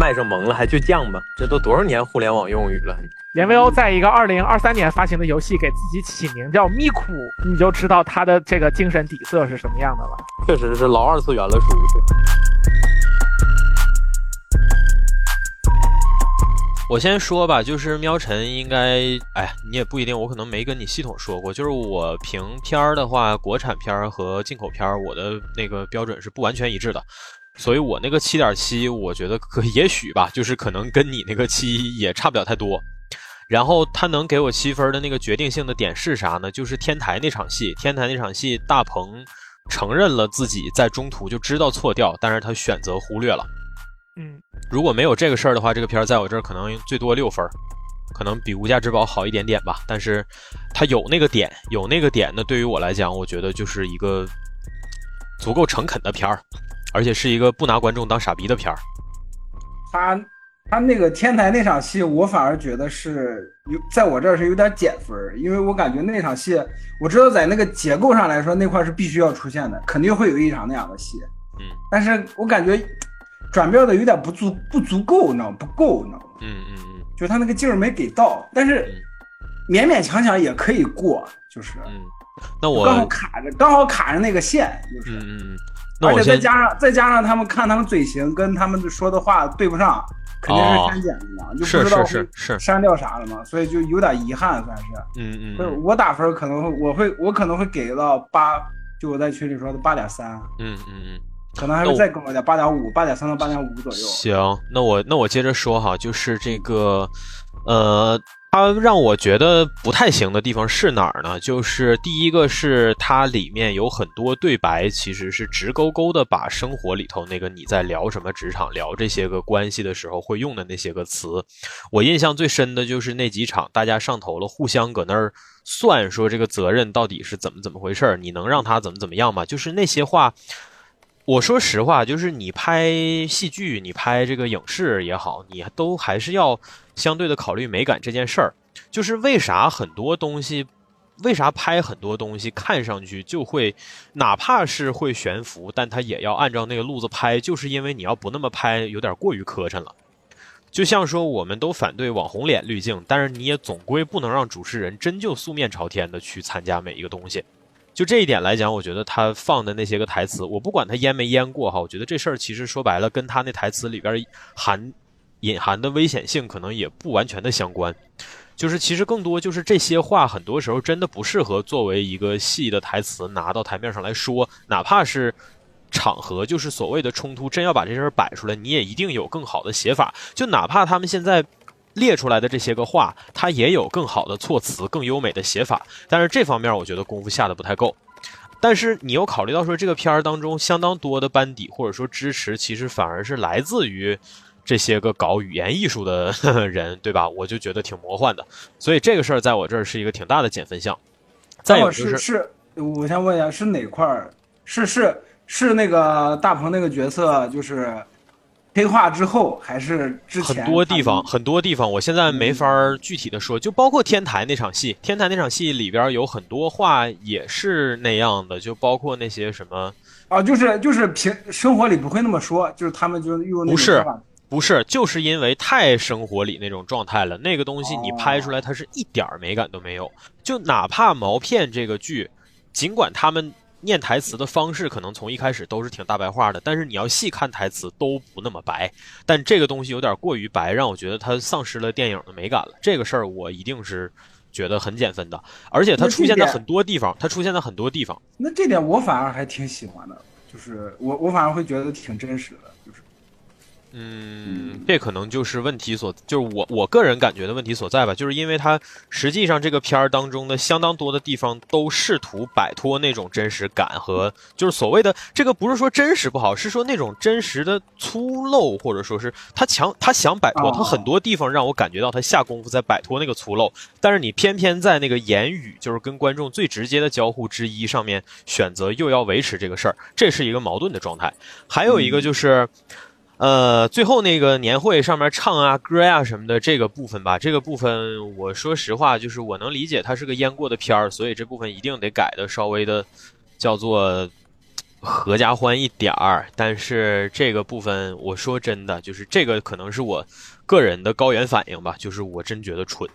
卖上萌了还去犟吧，这都多少年互联网用语了。联飞欧在一个2023年发行的游戏给自己起名叫咪咕，你就知道他的这个精神底色是什么样的了，确实是老二次元了属于。我先说吧，就是喵晨应该，你也不一定，我可能没跟你系统说过。就是我评片的话，国产片和进口片，我的那个标准是不完全一致的，所以我那个 7.7 我觉得也许吧，就是可能跟你那个7也差不了太多。然后他能给我7分的那个决定性的点是啥呢？就是天台那场戏大鹏承认了自己在中途就知道错掉，但是他选择忽略了。如果没有这个事儿的话，这个片儿在我这儿可能最多6分，可能比无价之宝好一点点吧。但是它有那个点，那对于我来讲，我觉得就是一个足够诚恳的片儿，而且是一个不拿观众当傻逼的片儿。他那个天台那场戏，我反而觉得是在我这儿是有点减分，因为我感觉那场戏，我知道在那个结构上来说，那块是必须要出现的，肯定会有一场那样的戏。但是我感觉。转变的有点不足够呢，不够呢。就他那个劲儿没给到，但是勉勉强强也可以过，就是。那我刚好卡着那个线，就是。那我而且再加上他们看他们嘴型跟他们说的话对不上，肯定是删减的嘛，就不知道是删掉啥了嘛，所以就有点遗憾算是。我打分可能我可能会给到8，就我在群里说的8.3。可能还是再高一点，8.5 到 8.5 左右。行，那我接着说哈，就是这个，它让我觉得不太行的地方是哪儿呢？就是第一个是它里面有很多对白，其实是直勾勾的把生活里头那个你在聊什么职场、聊这些个关系的时候会用的那些个词。我印象最深的就是那几场大家上头了，互相搁那儿算说这个责任到底是怎么回事，你能让他怎么样吗？就是那些话。我说实话，就是你拍戏剧，你拍这个影视也好，你都还是要相对的考虑美感这件事儿。就是为啥拍很多东西看上去就会，哪怕是会悬浮，但它也要按照那个路子拍，就是因为你要不那么拍，有点过于磕碜了。就像说我们都反对网红脸滤镜，但是你也总归不能让主持人真就素面朝天的去参加每一个东西。就这一点来讲，我觉得他放的那些个台词，我不管他淹没淹过哈，我觉得这事儿其实说白了跟他那台词里边隐含的危险性可能也不完全的相关。就是其实更多就是这些话很多时候真的不适合作为一个戏的台词拿到台面上来说，哪怕是场合就是所谓的冲突，真要把这事儿摆出来，你也一定有更好的写法。就哪怕他们现在列出来的这些个话，它也有更好的措辞，更优美的写法，但是这方面我觉得功夫下的不太够。但是你又考虑到说这个片儿当中相当多的班底或者说支持，其实反而是来自于这些个搞语言艺术的人，对吧？我就觉得挺魔幻的，所以这个事儿在我这儿是一个挺大的减分项。再有就是，我想问一下，是哪块儿？是那个大鹏那个角色就是。黑化之后还是之前很多地方我现在没法具体的说，就包括天台那场戏里边有很多话也是那样的，就包括那些什么啊，就是平生活里不会那么说，就是他们就用那种说法。不是，就是因为太生活里那种状态了，那个东西你拍出来它是一点美感都没有。就哪怕毛片这个剧，尽管他们念台词的方式可能从一开始都是挺大白话的，但是你要细看台词都不那么白，但这个东西有点过于白，让我觉得它丧失了电影的美感了。这个事儿我一定是觉得很减分的，而且它出现在很多地方。那这点我反而还挺喜欢的，就是我反而会觉得挺真实的，就是这可能就是问题所，就是我个人感觉的问题所在吧，就是因为它实际上这个片儿当中的相当多的地方都试图摆脱那种真实感和就是所谓的这个不是说真实不好，是说那种真实的粗陋，或者说是他想摆脱，他很多地方让我感觉到他下功夫在摆脱那个粗陋，但是你偏偏在那个言语就是跟观众最直接的交互之一上面选择又要维持这个事儿，这是一个矛盾的状态。还有一个就是。最后那个年会上面唱啊歌啊什么的这个部分吧，这个部分我说实话就是我能理解它是个淹过的片儿，所以这部分一定得改的稍微的叫做合家欢一点儿，但是这个部分我说真的，就是这个可能是我个人的高原反应吧，就是我真觉得蠢，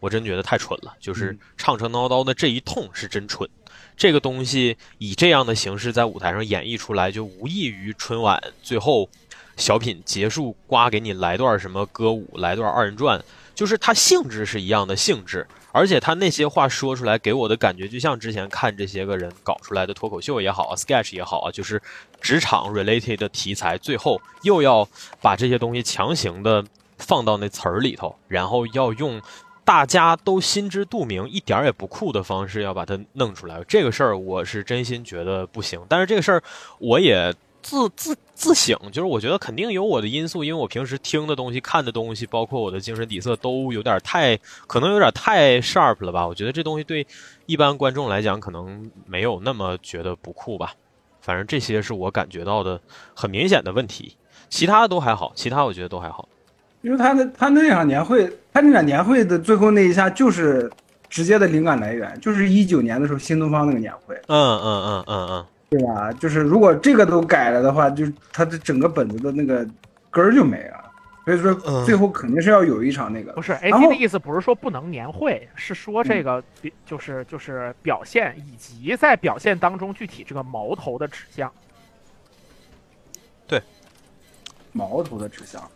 我真觉得太蠢了，就是唱唱叨叨的这一通是真蠢。这个东西以这样的形式在舞台上演绎出来，就无异于春晚最后小品结束刮给你来段什么歌舞，来段二人转，就是它性质是一样的性质，而且他那些话说出来给我的感觉就像之前看这些个人搞出来的脱口秀也好啊 sketch 也好啊，就是职场 related 的题材，最后又要把这些东西强行的放到那词儿里头，然后要用大家都心知肚明一点也不酷的方式要把它弄出来。这个事儿我是真心觉得不行，但是这个事儿我也自省，就是我觉得肯定有我的因素，因为我平时听的东西看的东西包括我的精神底色都有点太，可能有点太 sharp 了吧，我觉得这东西对一般观众来讲可能没有那么觉得不酷吧，反正这些是我感觉到的很明显的问题，其他的都还好，其他我觉得都还好。因为他那场年会的最后那一下就是直接的灵感来源，就是19年的时候新东方那个年会，对吧？就是如果这个都改了的话，就他的整个本子的那个根儿就没了，所以说最后肯定是要有一场那个。不是 ，AD 的意思不是说不能年会，是说这个就是表现以及在表现当中具体这个矛头的指向。对，矛头的指向。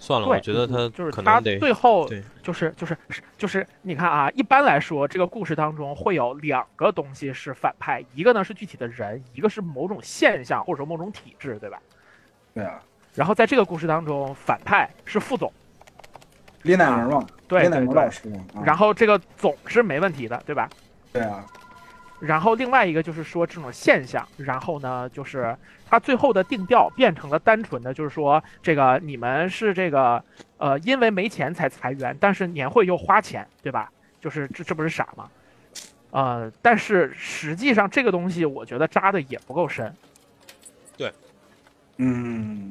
算了，我觉得他就是他最后就是你看啊，一般来说这个故事当中会有两个东西是反派，一个呢是具体的人，一个是某种现象或者说某种体制，对吧？对啊。然后在这个故事当中，反派是副总李乃文嘛，对，李乃文老师。然后这个总是没问题的，对吧？对啊。然后另外一个就是说这种现象，然后呢就是他最后的定调变成了单纯的就是说这个你们是这个因为没钱才裁员，但是年会又花钱，对吧？就是这不是傻吗？但是实际上这个东西我觉得扎的也不够深。对，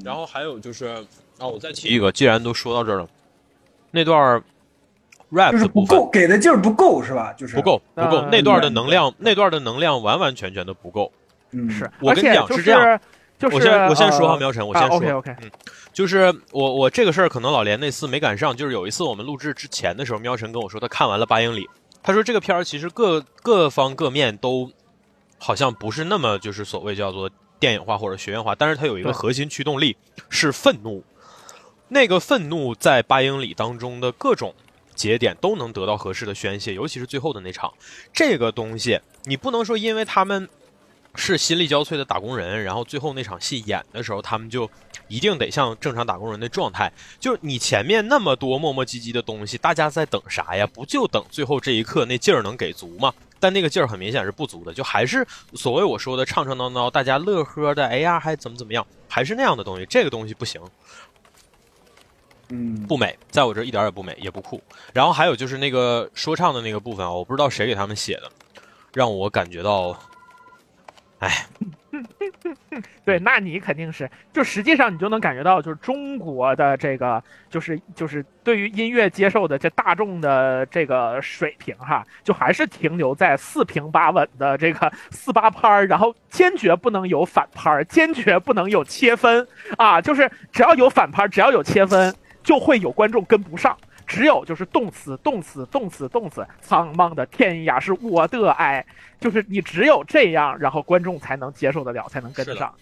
然后还有就是我再提一个，既然都说到这儿了，那段rap 就是不够，给的劲儿不够，是吧？就是不够，那段的能量完全的不够。是我跟你讲是这样，我先说哈，苗晨，我先说。OK， 就是我这个事儿可能老连那次没赶上，就是有一次我们录制之前的时候，苗晨跟我说他看完了《8英里》，他说这个片儿其实各方各面都好像不是那么就是所谓叫做电影化或者学院化，但是它有一个核心驱动力是愤怒，那个愤怒在《8英里》当中的各种节点都能得到合适的宣泄，尤其是最后的那场，这个东西你不能说因为他们是心力交瘁的打工人，然后最后那场戏演的时候他们就一定得像正常打工人的状态，就是你前面那么多磨磨唧唧的东西，大家在等啥呀？不就等最后这一刻那劲儿能给足吗？但那个劲儿很明显是不足的，就还是所谓我说的唱唱闹闹，大家乐呵的，哎呀还怎么样，还是那样的东西，这个东西不行，不美，在我这一点也不美，也不酷。然后还有就是那个说唱的那个部分，我不知道谁给他们写的，让我感觉到，哎，对，那你肯定是，就实际上你就能感觉到，就是中国的这个，就是对于音乐接受的这大众的这个水平哈，就还是停留在4平8稳的这个4-8拍，然后坚决不能有反拍，坚决不能有切分啊，就是只要有反拍，只要有切分。就会有观众跟不上，只有就是动词，苍茫的天涯是我的爱，就是你只有这样，然后观众才能接受得了，才能跟得上。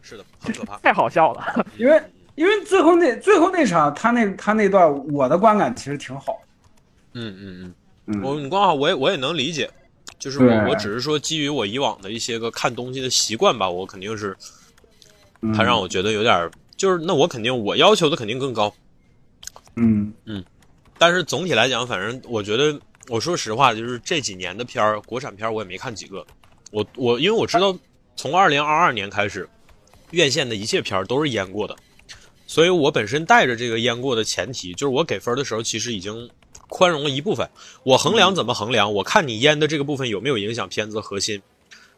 是的，很可怕，太好笑了。因为最后那场他那段，我的观感其实挺好。你光好，我也能理解，就是我只是说基于我以往的一些个看东西的习惯吧，我肯定是，他让我觉得有点就是那我肯定我要求的肯定更高。但是总体来讲，反正我觉得，我说实话，就是这几年的片儿，国产片儿我也没看几个。我因为我知道，从2022年开始，院线的一切片儿都是淹过的，所以我本身带着这个淹过的前提，就是我给分的时候其实已经宽容了一部分。我衡量怎么衡量？我看你淹的这个部分有没有影响片子的核心。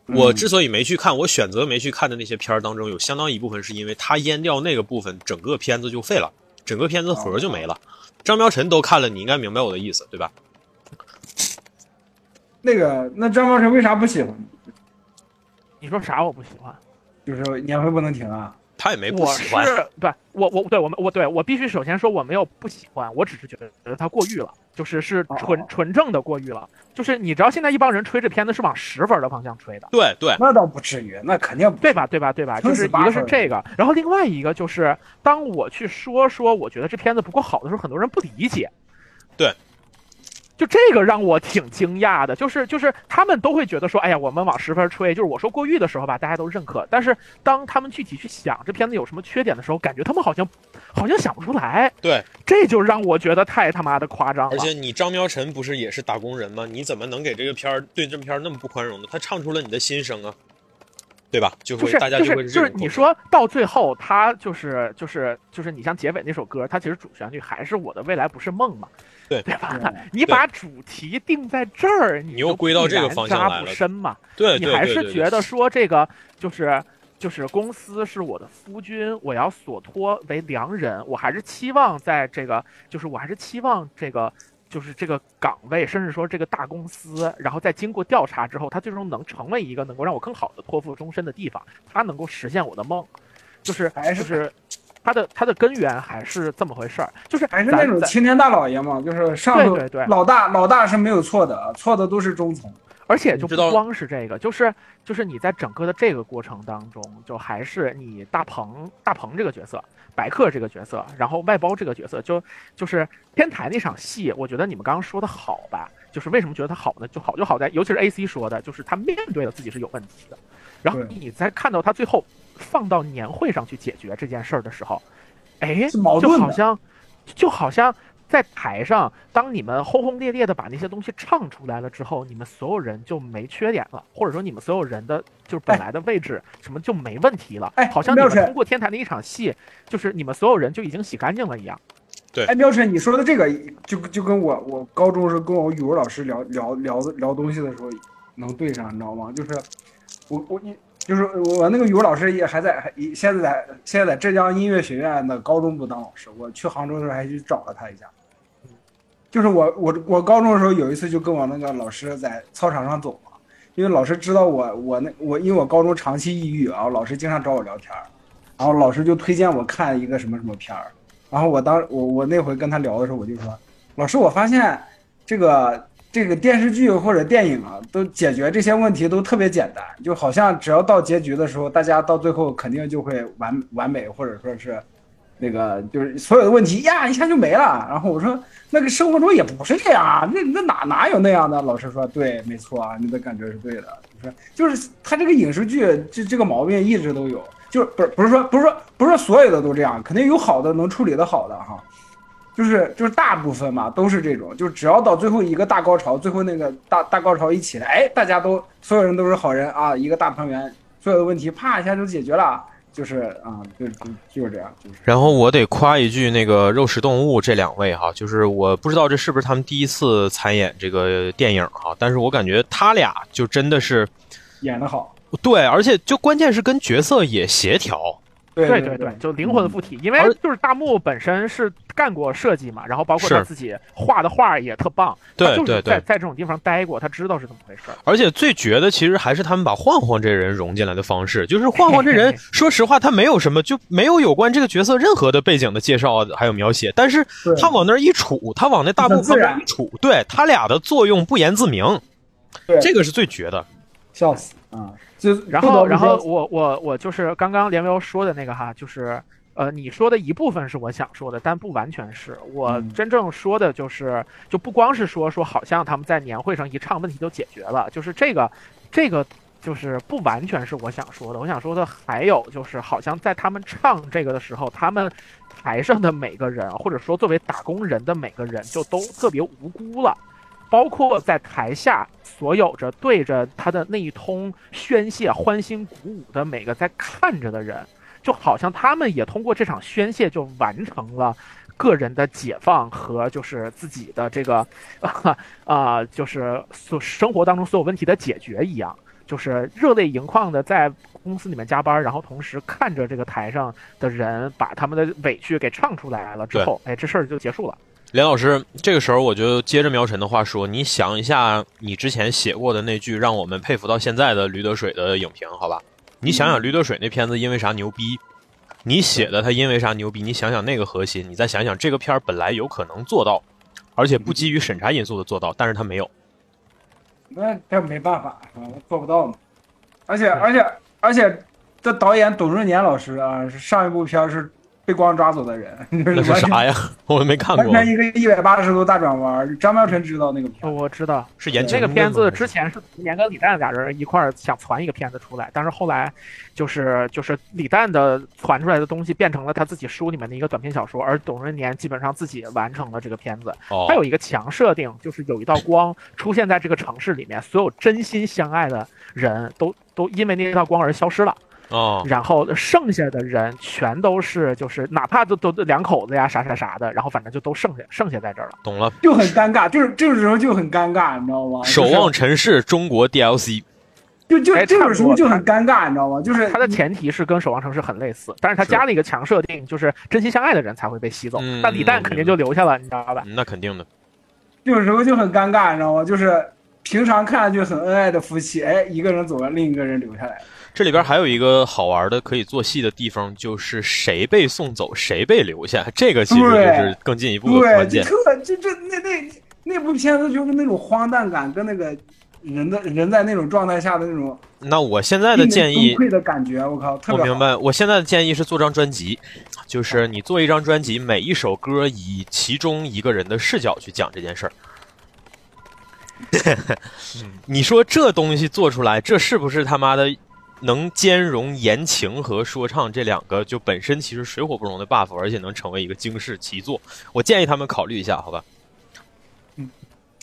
我之所以没去看，我选择没去看的那些片儿当中，有相当一部分是因为它淹掉那个部分，整个片子就废了。整个片子盒就没了，张苗晨都看了，你应该明白我的意思，对吧？那张苗晨为啥不喜欢？你说啥我不喜欢？就是年会不能停啊。他也没不喜欢。我必须首先说我没有不喜欢，我只是觉得他过誉了，就是纯正的过誉了。就是你知道现在一帮人吹这片子是往10分的方向吹的。对对，那倒不至于，那肯定不。对吧，就是一个是这个，然后另外一个就是当我去说我觉得这片子不够好的时候，很多人不理解。对。就这个让我挺惊讶的，就是他们都会觉得说，哎呀，我们往10分吹，就是我说过誉的时候吧，大家都认可。但是当他们具体去想这片子有什么缺点的时候，感觉他们好像想不出来。对，这就让我觉得太他妈的夸张了。而且你张苗晨不是也是打工人吗？你怎么能给这个片儿对这片儿那么不宽容呢？他唱出了你的心声啊，对吧？就是大家就会就是你说到最后，他就是你像结尾那首歌，他其实主旋律还是我的未来不是梦嘛。对吧？你把主题定在这儿，你又归到这个方向来了，扎不深嘛？对，你还是觉得说这个就是公司是我的夫君，我要所托为良人，我还是期望在这个，就是我还是期望这个，就是这个岗位，甚至说这个大公司，然后在经过调查之后，它最终能成为一个能够让我更好的托付终身的地方，它能够实现我的梦，就是。他的根源还是这么回事儿，就是还是那种青年大老爷嘛，就是上头老大是没有错的，错的都是中层。而且就不光是这个，就是你在整个的这个过程当中，就还是你大鹏这个角色，白客这个角色，然后外包这个角色，就是天台那场戏，我觉得你们刚刚说的好吧，就是为什么觉得它好呢？就好在，尤其是 AC 说的，就是他面对了自己是有问题的，然后你再看到他最后。放到年会上去解决这件事儿的时候，哎，就好像在台上，当你们轰轰烈烈的把那些东西唱出来了之后，你们所有人就没缺点了，或者说你们所有人的就是本来的位置什么就没问题了，哎，好像你们通过天台的一场戏，就是你们所有人就已经洗干净了一样。对，哎，苗晨，你说的这个就跟我高中时候跟我语文老师聊东西的时候能对上，你知道吗？就是我那个语文老师也还在，现在在浙江音乐学院的高中部当老师。我去杭州的时候还去找了他一下。就是我高中的时候有一次就跟我那个老师在操场上走嘛，因为老师知道我因为我高中长期抑郁啊，老师经常找我聊天，然后老师就推荐我看一个什么什么片儿，然后我那回跟他聊的时候我就说，老师，我发现这个电视剧或者电影啊，都解决这些问题都特别简单，就好像只要到结局的时候，大家到最后肯定就会完美，或者说是那个就是所有的问题呀一下就没了。然后我说那个生活中也不是这样啊，那哪有那样的？老师说对，没错啊，你的感觉是对的。就是他这个影视剧这个毛病一直都有，就是不是说所有的都这样，肯定有好的能处理的好的哈。就是大部分嘛都是这种，就只要到最后一个大高潮，最后那个大高潮一起来，哎，大家都所有人都是好人啊，一个大团圆，所有的问题啪一下就解决了，就是啊，就是这样。就是然后我得夸一句那个肉食动物这两位哈，就是我不知道这是不是他们第一次参演这个电影哈，但是我感觉他俩就真的是演得好，对，而且就关键是跟角色也协调。对，就灵魂附体，因为就是大木本身是干过设计嘛，然后包括他自己画的画也特棒，对，在这种地方待过，他知道是怎么回事。而且最绝的其实还是他们把晃晃这人融进来的方式，就是晃晃这人说实话他没有什么，就没有有关这个角色任何的背景的介绍还有描写，但是他往那儿一杵，他往那大木旁边一杵，对，他俩的作用不言自明，这个是最绝的，笑死啊！然后我就是刚刚连彪说的那个哈，就是你说的一部分是我想说的，但不完全是我真正说的，就是就不光是说好像他们在年会上一唱问题就解决了，就是这个就是不完全是我想说的。我想说的还有就是，好像在他们唱这个的时候，他们台上的每个人，或者说作为打工人的每个人，就都特别无辜了。包括在台下所有着对着他的那一通宣泄欢欣鼓舞的每个在看着的人，就好像他们也通过这场宣泄就完成了个人的解放和就是自己的这个就是生活当中所有问题的解决一样，就是热泪盈眶的在公司里面加班，然后同时看着这个台上的人把他们的委屈给唱出来了之后，哎，这事儿就结束了。梁老师，这个时候我就接着苗晨的话说，你想一下你之前写过的那句让我们佩服到现在的《驴得水》的影评，好吧？你想想《驴得水》那片子因为啥牛逼，你写的它因为啥牛逼，你想想那个核心，你再想想这个片儿本来有可能做到，而且不基于审查因素的做到，但是它没有。那这没办法，做不到嘛。而且，这导演董润年老师啊，上一部片是被光抓走的人，那是啥呀？我没看过。完全一个180度大转弯，张苗晨知道那个片子，我知道是严。这个片子之前是年跟李诞俩人一块儿想传一个片子出来，但是后来就是李诞的传出来的东西变成了他自己书里面的一个短篇小说，而董润年基本上自己完成了这个片子。他有一个强设定，就是有一道光出现在这个城市里面，所有真心相爱的人都因为那道光而消失了。然后剩下的人全都是就是哪怕都两口子呀啥的，然后反正就都剩下在这儿了。懂了，就很尴尬，就是这种时候就很尴尬，你知道吗？守望城市中国 DLC， 就这种时候就很尴尬，你知道吗？就是它的前提是跟守望城市很类似，但是它加了一个强设定，就是真心相爱的人才会被吸走，那李诞肯定就留下了，你知道吧？那肯定的，这种时候就很尴尬，你知道吗？就是平常看上去很恩爱的夫妻，哎，一个人走了，另一个人留下来。这里边还有一个好玩的可以做戏的地方，就是谁被送走谁被留下，这个其实就是更进一步的关键。对，那部片子就是那种荒诞感跟那个人在那种状态下的那种。那我现在的建议，崩溃的感觉，我靠，特别好。我明白，我现在的建议是做张专辑，就是你做一张专辑，每一首歌以其中一个人的视角去讲这件事儿。你说这东西做出来，这是不是他妈的？能兼容言情和说唱这两个，就本身其实水火不容的 buff， 而且能成为一个惊世奇作。我建议他们考虑一下，好吧？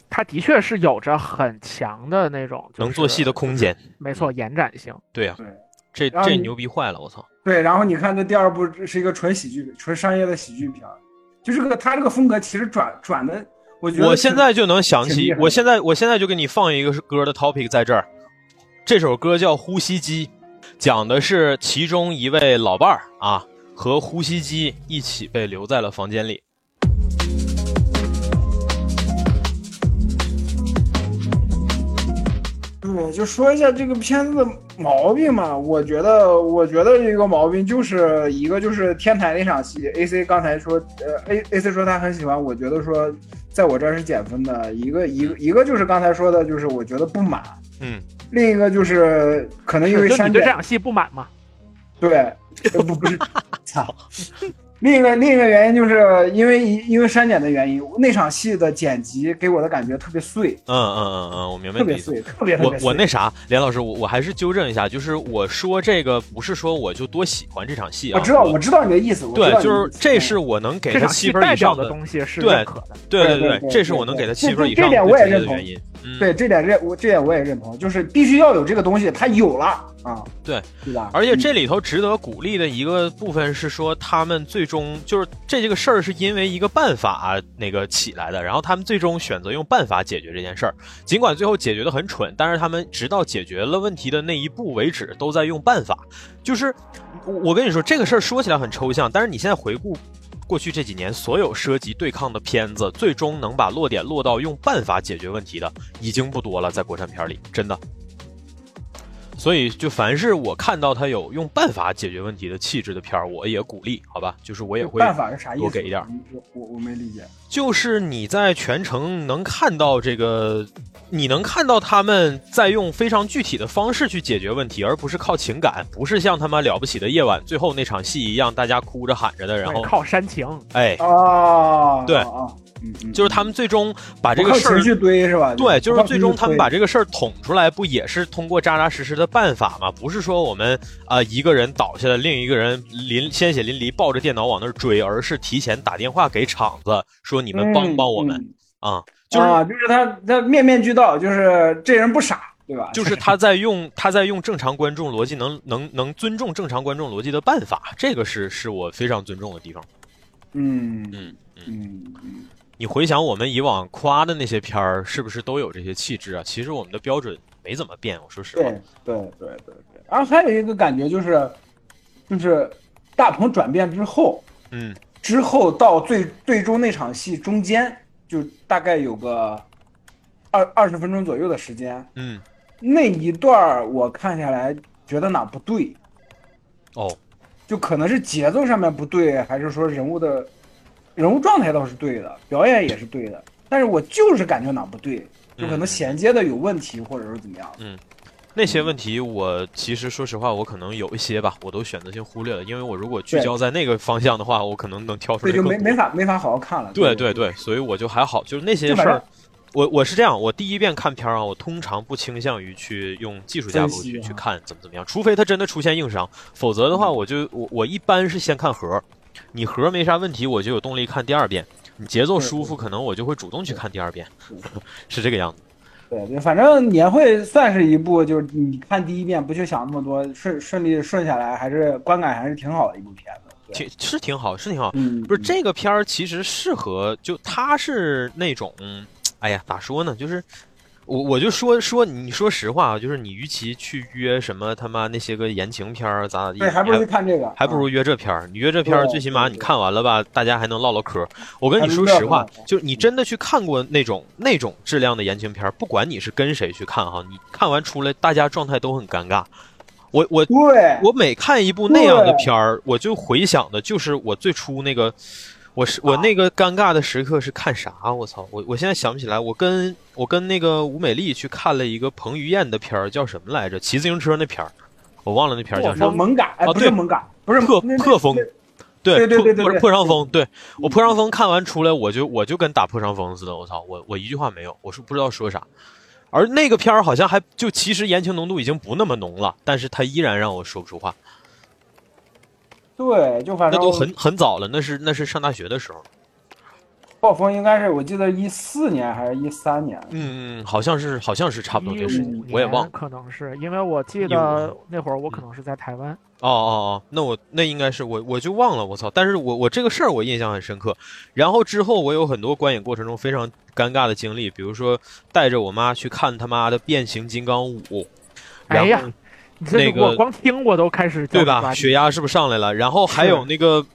他的确是有着很强的那种、就是、能做戏的空间，没错，延展性。对啊，这牛逼坏了，我操！对，然后你看这第二部是一个纯喜剧、纯商业的喜剧片，就是他这个风格其实转的，我觉得我现在就能想起，我现在就给你放一个歌的 topic 在这儿。这首歌叫《呼吸机》，讲的是其中一位老伴儿啊和呼吸机一起被留在了房间里。对，就说一下这个片子的毛病嘛，我觉得这个毛病就是一个就是天台那场戏 ，AC 刚才说AC 说他很喜欢，我觉得说在我这儿是减分的，一个就是刚才说的，就是我觉得不满，另一个就是可能因为删减，你对这场戏不满吗？对，不是，操。另一个原因就是因为删减的原因，那场戏的剪辑给我的感觉特别碎。我明白。特别碎，特别碎。我那啥，梁老师，我还是纠正一下，就是我说这个不是说我就多喜欢这场戏啊。我知道你的意思。对，就是这是我能给他7分以上的东西是认可的。对，这是我能给他7分以上的。这点我也认同。对，这点我也认同，就是必须要有这个东西，他有了。对，而且这里头值得鼓励的一个部分是说，他们最终就是这个事儿是因为一个办法那个起来的，然后他们最终选择用办法解决这件事儿，尽管最后解决的很蠢，但是他们直到解决了问题的那一步为止都在用办法。就是我跟你说，这个事儿说起来很抽象，但是你现在回顾过去这几年所有涉及对抗的片子，最终能把落点落到用办法解决问题的已经不多了，在国产片里，真的。所以就凡是我看到他有用办法解决问题的气质的片儿，我也鼓励，好吧？就是我也会多给一点。我没理解。就是你在全程能看到这个，你能看到他们在用非常具体的方式去解决问题，而不是靠情感，不是像他们了不起的夜晚最后那场戏一样，大家哭着喊着的，然后靠煽情。哎，对。就是他们最终把这个事儿去堆是吧？对，就是最终他们把这个事儿捅出来，不也是通过扎扎实实的办法吗？不是说我们一个人倒下了，另一个人鲜血淋漓抱着电脑往那儿追，而是提前打电话给厂子说你们帮帮我们啊！就是他面俱到，就是这人不傻。对吧？就是他在用正常观众逻辑，能尊重正常观众逻辑的办法，这个是我非常尊重的地方。你回想我们以往夸的那些片儿，是不是都有这些气质啊？其实我们的标准没怎么变，我说实话。对。然后还有一个感觉就是大鹏转变之后，之后到最终那场戏中间就大概有个二十分钟左右的时间，嗯，那一段我看下来觉得哪不对，哦，就可能是节奏上面不对，还是说人物状态倒是对的，表演也是对的，但是我就是感觉哪不对，就可能衔接的有问题，或者是怎么样，嗯。那些问题我其实说实话我可能有一些吧我都选择性忽略了，因为我如果聚焦在那个方向的话我可能能挑出来更多，对，就没法好好看了，对对 对, 对，所以我就还好，就是那些事儿我是这样，我第一遍看片啊，我通常不倾向于去用技术架构去看怎么样，除非它真的出现硬伤，否则的话我一般是先看盒，你盒没啥问题我就有动力看第二遍，你节奏舒服可能我就会主动去看第二遍是这个样子。对，反正年会算是一部，就是你看第一遍不去想那么多，顺利顺下来，还是观感还是挺好的一部片子，挺好。嗯，不是这个片儿其实适合，就它是那种，哎呀，咋说呢？就是我就说，你说实话，就是你与其去约什么他妈那些个言情片儿咋地，对，还不如看这个，还不如约这片儿。你约这片儿，最起码你看完了吧，大家还能唠唠嗑。我跟你说实话，就是你真的去看过那种质量的言情片，不管你是跟谁去看哈，你看完出来，大家状态都很尴尬。我每看一部那样的片儿，我就回想的就是我最初那个。我那个尴尬的时刻是看啥？我操！我现在想不起来。我跟那个吴美丽去看了一个彭于晏的片儿，叫什么来着？骑自行车那片儿，我忘了那片儿叫啥。猛感啊，不是猛感，不是破风，对，破伤风。对，我破伤风看完出来，我就跟打破伤风似的。我操！我一句话没有，我说不知道说啥。而那个片儿好像还就其实言情浓度已经不那么浓了，但是它依然让我说不出话。对，就反正那都很早了，那是上大学的时候。暴风应该是我记得14年还是13年？嗯，好像是差不多这时间，我也忘了，可能是因为我记得那会儿我可能是在台湾。哦，那应该是我就忘了，我操！但是我这个事儿我印象很深刻。然后之后我有很多观影过程中非常尴尬的经历，比如说带着我妈去看他妈的《变形金刚5》，哎呀。那个我光听我都开始对吧？血压是不是上来了？然后还有那个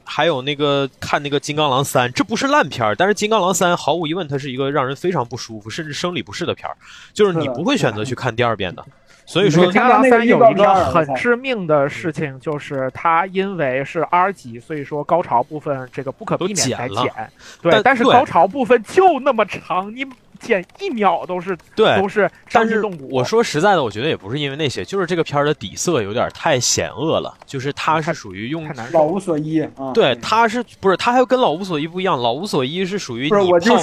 看那个《金刚狼3》，这不是烂片儿，但是《金刚狼3》毫无疑问它是一个让人非常不舒服，甚至生理不适的片儿，就是你不会选择去看第二遍的。所以说，《金刚狼3》有一个很致命的事情，就是它因为是 R 级，所以说高潮部分这个不可避免才剪，对，但是高潮部分就那么长，你。剪一秒都是伤筋动骨。我说实在的，我觉得也不是因为那些，就是这个片儿的底色有点太险恶了，就是它是属于用老无所依啊。对，它是不是它还跟老无所依不一样？老无所依是属于不是？我就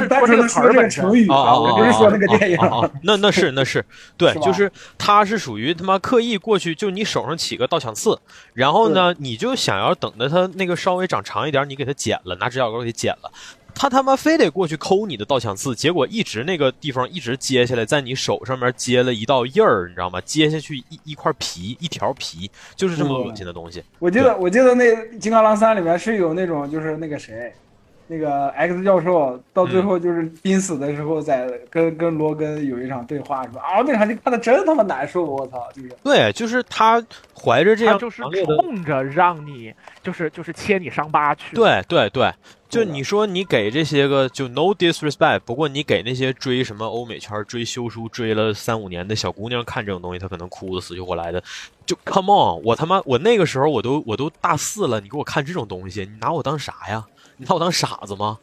是单纯的说这个成语啊，我不是说那个电影。那是对，就是它是属于他妈刻意过去，就你手上起个倒抢刺，然后呢，你就想要等着它那个稍微长长一点，你给它剪了，拿指甲膏给剪了。他妈非得过去抠你的倒抢刺，结果一直那个地方一直接下来，在你手上面接了一道印儿，你知道吗？接下去一条皮，就是这么恶心的东西。我记得那《金刚狼3》里面是有那种，就是那个谁，那个 X 教授到最后就是濒死的时候，在跟罗根有一场对话，什么啊，那场戏看的真他妈难受，我操！就是对，就是他怀着这样，就是冲着让你，就是切你伤疤去。对。就你说你给这些个就 no disrespect， 不过你给那些追什么欧美圈追修书追了3-5年的小姑娘看这种东西，她可能哭的死去活来的。就 come on， 我那个时候我都大4了，你给我看这种东西，你拿我当啥呀？你拿我当傻子吗？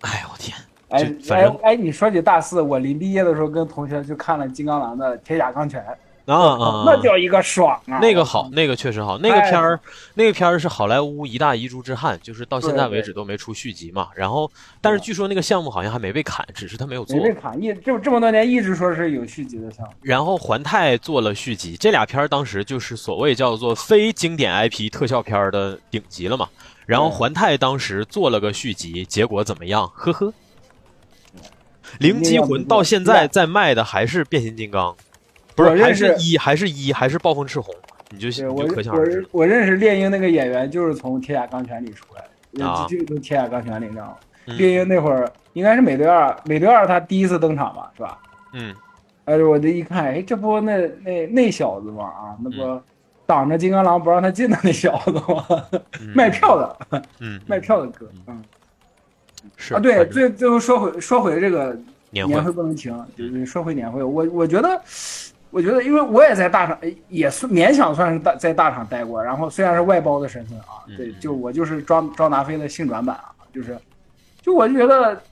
哎我天！哎，你说起大4，我临毕业的时候跟同学去看了金刚狼的《铁甲钢拳》。啊，那叫一个爽啊！那个好，那个确实好，那个片儿是好莱坞一大遗珠之憾，就是到现在为止都没出续集嘛。然后，但是据说那个项目好像还没被砍，只是他没有做。没被砍，这么多年一直说是有续集的项目。然后环太做了续集，这俩片儿当时就是所谓叫做非经典 IP 特效片的顶级了嘛。然后环太当时做了个续集，结果怎么样？呵呵，灵机魂到现在在卖的还是变形金刚。不是，还是暴风赤红，你就可想而知。我认识猎鹰那个演员，就是从《铁甲钢拳》里出来的，就《铁甲钢拳》里，你知道吗？猎鹰那会儿应该是美队二他第一次登场吧，是吧？嗯。我就一看，哎，这不那小子嘛啊，那不挡着金刚狼不让他进的那小子嘛，卖票的，卖票的歌，是啊，对，最后说回这个年会不能停，就是说回年会，我觉得，因为我也在大厂，也算勉强算是在大厂待过，然后虽然是外包的身份啊，对，就我就是张达飞的性转版啊，就我就觉得，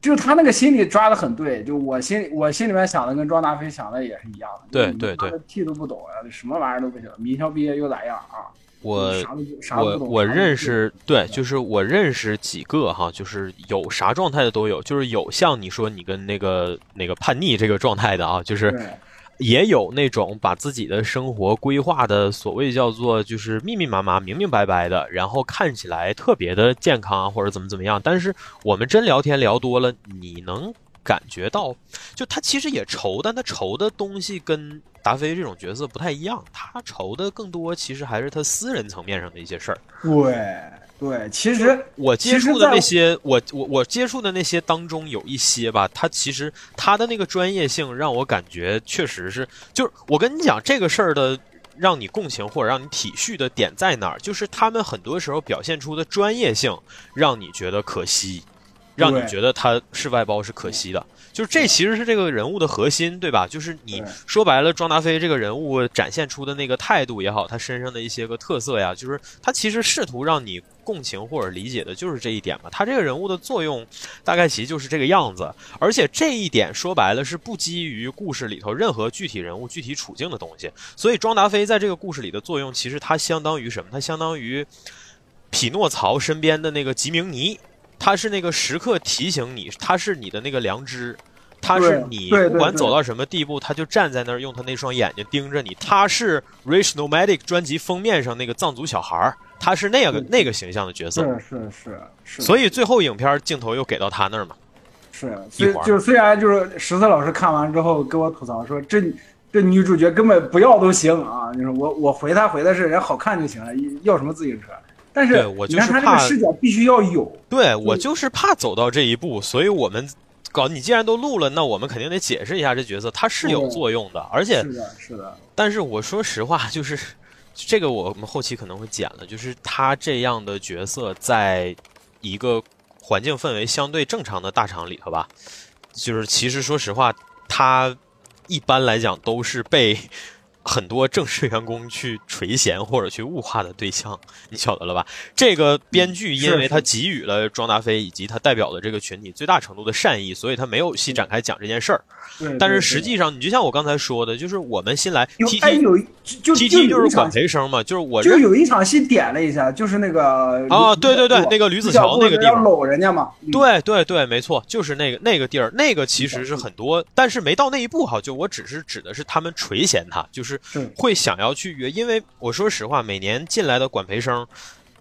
就他那个心里抓得很对，就我心里面想的跟张达飞想的也是一样的，对，屁都不懂啊，什么玩意儿都不行，名校毕业又咋样啊？我认识，对，就是我认识几个哈，就是有啥状态的都有，就是有像你说你跟那个叛逆这个状态的啊，就是也有那种把自己的生活规划的所谓叫做就是密密麻麻明明白白的，然后看起来特别的健康啊，或者怎么样，但是我们真聊天聊多了，你能感觉到就他其实也愁，但他愁的东西跟达菲这种角色不太一样，他愁的更多其实还是他私人层面上的一些事儿。对，其实我接触的那些当中有一些吧，他其实他的那个专业性让我感觉确实是，就是我跟你讲这个事儿的让你共情或者让你体恤的点在哪儿，就是他们很多时候表现出的专业性让你觉得可惜，让你觉得他是外包是可惜的，就是这其实是这个人物的核心，对吧？就是你说白了，庄达菲这个人物展现出的那个态度也好，他身上的一些个特色呀，就是他其实试图让你共情或者理解的就是这一点嘛。他这个人物的作用大概其就是这个样子，而且这一点说白了是不基于故事里头任何具体人物具体处境的东西。所以庄达菲在这个故事里的作用，其实他相当于什么？他相当于匹诺曹身边的那个吉明尼。他是那个时刻提醒你，他是你的那个良知，他是你不管走到什么地步，他就站在那儿用他那双眼睛盯着你。他是 Rich Nomadic 专辑封面上那个藏族小孩，他是那个形象的角色。是。所以最后影片镜头又给到他那儿嘛。是，所以就虽然就是十四老师看完之后跟我吐槽说，这女主角根本不要都行啊，就是我回的是人好看就行了，要什么自行车。但是我就是怕他这个视角必须要有，对，我就是怕走到这一步，所以我们你既然都录了，那我们肯定得解释一下这角色他是有作用的，而且是的。但是我说实话，就是这个我们后期可能会剪了，就是他这样的角色在一个环境氛围相对正常的大厂里头吧，就是其实说实话，他一般来讲都是被很多正式员工去垂涎或者去物化的对象，你晓得了吧？这个编剧因为他给予了庄达菲以及他代表的这个群体最大程度的善意，所以他没有细展开讲这件事儿。但是实际上，你就像我刚才说的，就是我们新来 TT 就是管培生嘛，就是我就有一场戏点了一下，就是那个啊，对，那个吕子乔那个地方搂人家嘛，对，没错，就是那个地儿，那个其实是很多，但是没到那一步哈。就我只是指的是他们垂涎他，就是会想要去约，因为我说实话，每年进来的管培生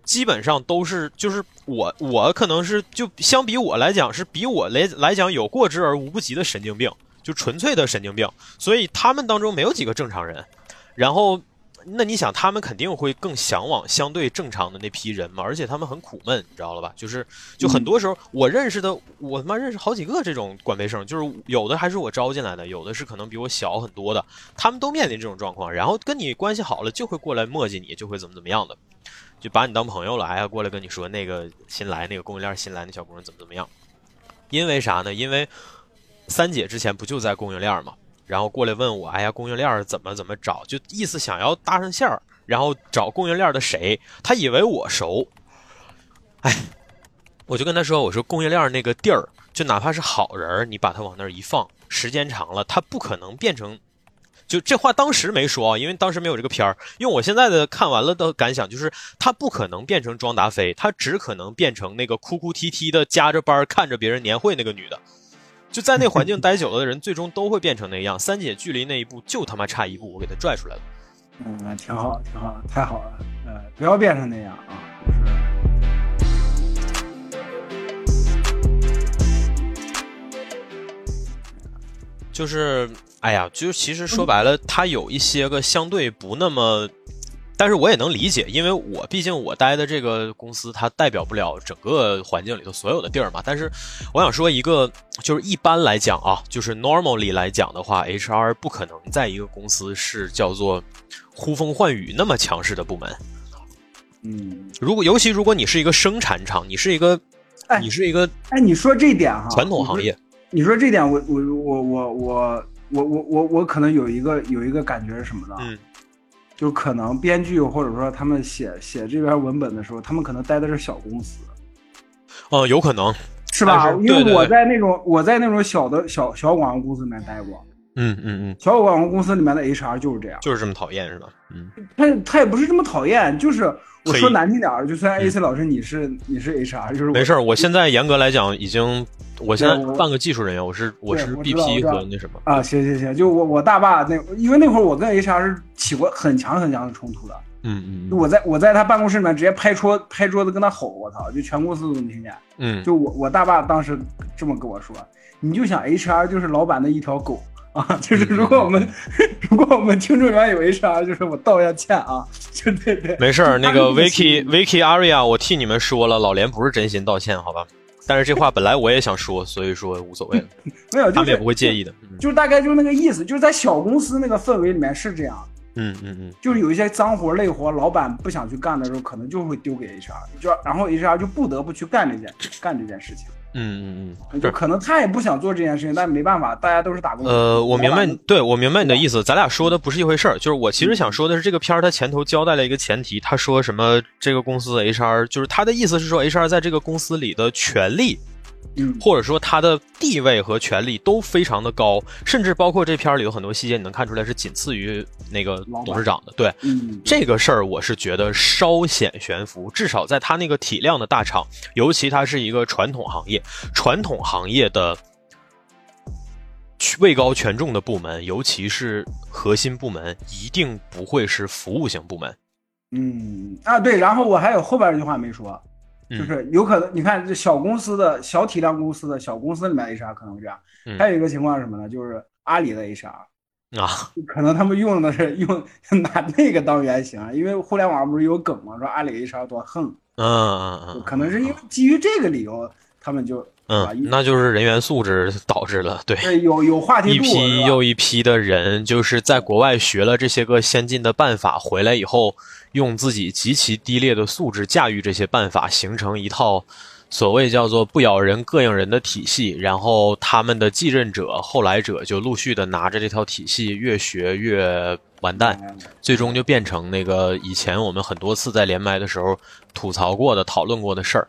基本上都是，就是我可能是就相比我来讲是比我来讲有过之而无不及的神经病，就纯粹的神经病，所以他们当中没有几个正常人。然后那你想，他们肯定会更向往相对正常的那批人嘛，而且他们很苦闷，你知道了吧？就很多时候我认识的，我他妈认识好几个这种管培生，就是有的还是我招进来的，有的是可能比我小很多的，他们都面临这种状况。然后跟你关系好了，就会过来磨叽你，就会怎么样的，就把你当朋友了，哎呀，过来跟你说那个新来那个供应链新来那小姑娘怎么样？因为啥呢？因为三姐之前不就在供应链嘛。然后过来问我，哎呀，供应链怎么找，就意思想要搭上线儿，然后找供应链的谁，他以为我熟。哎，我就跟他说，我说供应链那个地儿，就哪怕是好人，你把他往那儿一放，时间长了，他不可能变成，就这话当时没说啊，因为当时没有这个片儿。用我现在的看完了的感想就是，他不可能变成庄达菲，他只可能变成那个哭哭啼啼的加着班看着别人年会那个女的。就在那环境待久了的人，最终都会变成那样。三姐距离那一步就他妈差一步，我给他拽出来了。挺好，太好了。不要变成那样啊！就是，哎呀，就其实说白了，他有一些个相对不那么但是我也能理解，因为我毕竟我待的这个公司它代表不了整个环境里头所有的地儿嘛。但是我想说一个，就是一般来讲啊，就是 normally 来讲的话 HR 不可能在一个公司是叫做呼风唤雨那么强势的部门。嗯，尤其如果你是一个生产厂，你是一个你说这点哈，传统行业，你说这点我可能有一个感觉是什么呢？嗯，就可能编剧或者说他们写这篇文本的时候，他们可能待的是小公司。哦，有可能是吧？因为我在那种小广告公司里面待过。嗯嗯嗯，小广告公司里面的 HR 就是这样，就是这么讨厌是吧？嗯，他也不是这么讨厌，就是我说难听点儿，就虽然 AC 老师你是 HR， 就是没事。我现在严格来讲已经，我现在半个技术人员，我是 BP 和那什么啊，行，就我大爸那，因为那会儿我跟 HR 是起过很强的冲突的。嗯嗯，我在他办公室里面直接拍桌子跟他吼，我操，就全公司都能听见。嗯，就我大爸当时这么跟我说，你就想 HR 就是老板的一条狗。啊，就是如果我们听众员有 HR， 就是我道一下歉啊，就对，没事儿。那个 Vicky Aria， 我替你们说了，老连不是真心道歉，好吧？但是这话本来我也想说，所以说无所谓了，没有、就是，他们也不会介意的。就是大概就是那个意思，就是在小公司那个氛围里面是这样。嗯嗯嗯，就是有一些脏活累活，老板不想去干的时候，可能就会丢给 HR， 然后 HR 就不得不去干这件事情。嗯嗯嗯，就可能他也不想做这件事情，但没办法，大家都是打工。我明白你的意思，咱俩说的不是一回事儿。就是我其实想说的是，这个片儿他前头交代了一个前提，他说什么这个公司的 HR， 就是他的意思是说 HR 在这个公司里的权利，或者说他的地位和权利都非常的高，甚至包括这片儿里有很多细节，你能看出来是仅次于那个董事长的。对，这个事儿我是觉得稍显悬浮，至少在他那个体量的大厂，尤其他是一个传统行业，传统行业的位高权重的部门，尤其是核心部门，一定不会是服务型部门。嗯啊，对，然后我还有后边这句话没说。就是有可能，你看这小公司的小体量公司的小公司里面 HR 可能这样，还有一个情况是什么呢？就是阿里的 HR 啊，可能他们用的是拿那个当原型，因为互联网上不是有梗吗？说阿里 HR 多横，可能是因为基于这个理由，他们就那就是人员素质导致了，对，有话题度，一批又一批的人就是在国外学了这些个先进的办法，回来以后。用自己极其低劣的素质驾驭这些办法，形成一套所谓叫做不咬人膈应人的体系，然后他们的继任者后来者就陆续的拿着这套体系越学越完蛋，最终就变成那个以前我们很多次在连麦的时候吐槽过的讨论过的事儿。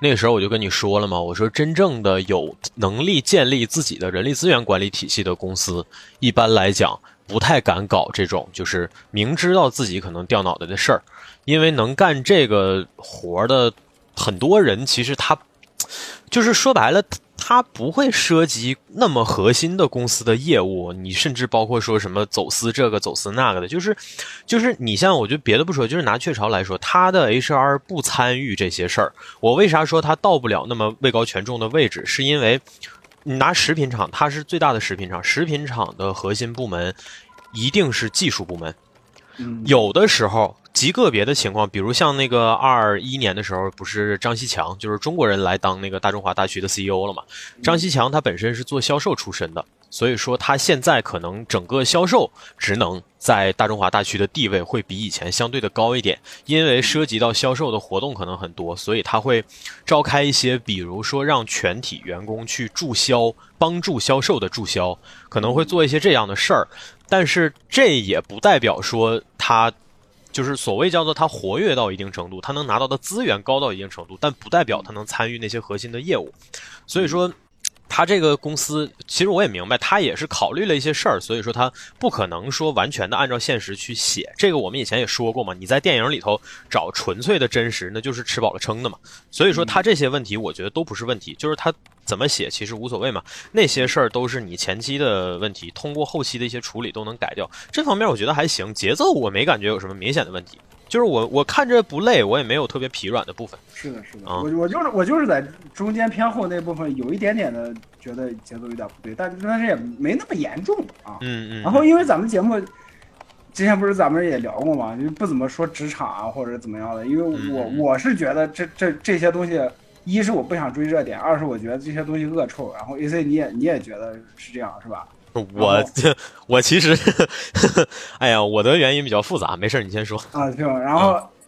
那个时候我就跟你说了嘛，我说真正的有能力建立自己的人力资源管理体系的公司，一般来讲不太敢搞这种就是明知道自己可能掉脑袋的事儿，因为能干这个活的很多人其实他就是说白了他不会涉及那么核心的公司的业务，你甚至包括说什么走私这个走私那个的，就是你像我就别的不说，就是拿雀巢来说，他的 HR 不参与这些事儿。我为啥说他到不了那么位高权重的位置，是因为你拿食品厂，它是最大的食品厂，食品厂的核心部门一定是技术部门。有的时候极个别的情况，比如像那个21年的时候，不是张锡强就是中国人来当那个大中华大区的 CEO 了嘛？张锡强他本身是做销售出身的，所以说他现在可能整个销售职能在大中华大区的地位会比以前相对的高一点，因为涉及到销售的活动可能很多，所以他会召开一些比如说让全体员工去助销，帮助销售的助销，可能会做一些这样的事儿。但是这也不代表说他就是所谓叫做他活跃到一定程度，他能拿到的资源高到一定程度，但不代表他能参与那些核心的业务。所以说他这个公司其实我也明白他也是考虑了一些事儿，所以说他不可能说完全的按照现实去写，这个我们以前也说过嘛，你在电影里头找纯粹的真实那就是吃饱了撑的嘛，所以说他这些问题我觉得都不是问题，就是他怎么写其实无所谓嘛，那些事儿都是你前期的问题，通过后期的一些处理都能改掉，这方面我觉得还行，节奏我没感觉有什么明显的问题，就是我看着不累，我也没有特别疲软的部分。是的，我就是在中间偏后那部分有一点点的觉得节奏有点不对，但是也没那么严重啊。然后因为咱们节目之前不是咱们也聊过嘛，就不怎么说职场啊或者怎么样的，因为我是觉得这些东西，一是我不想追热点，二是我觉得这些东西恶臭。然后 AC 你也觉得是这样是吧？我其实哎呀，我的原因比较复杂，没事你先说啊。对，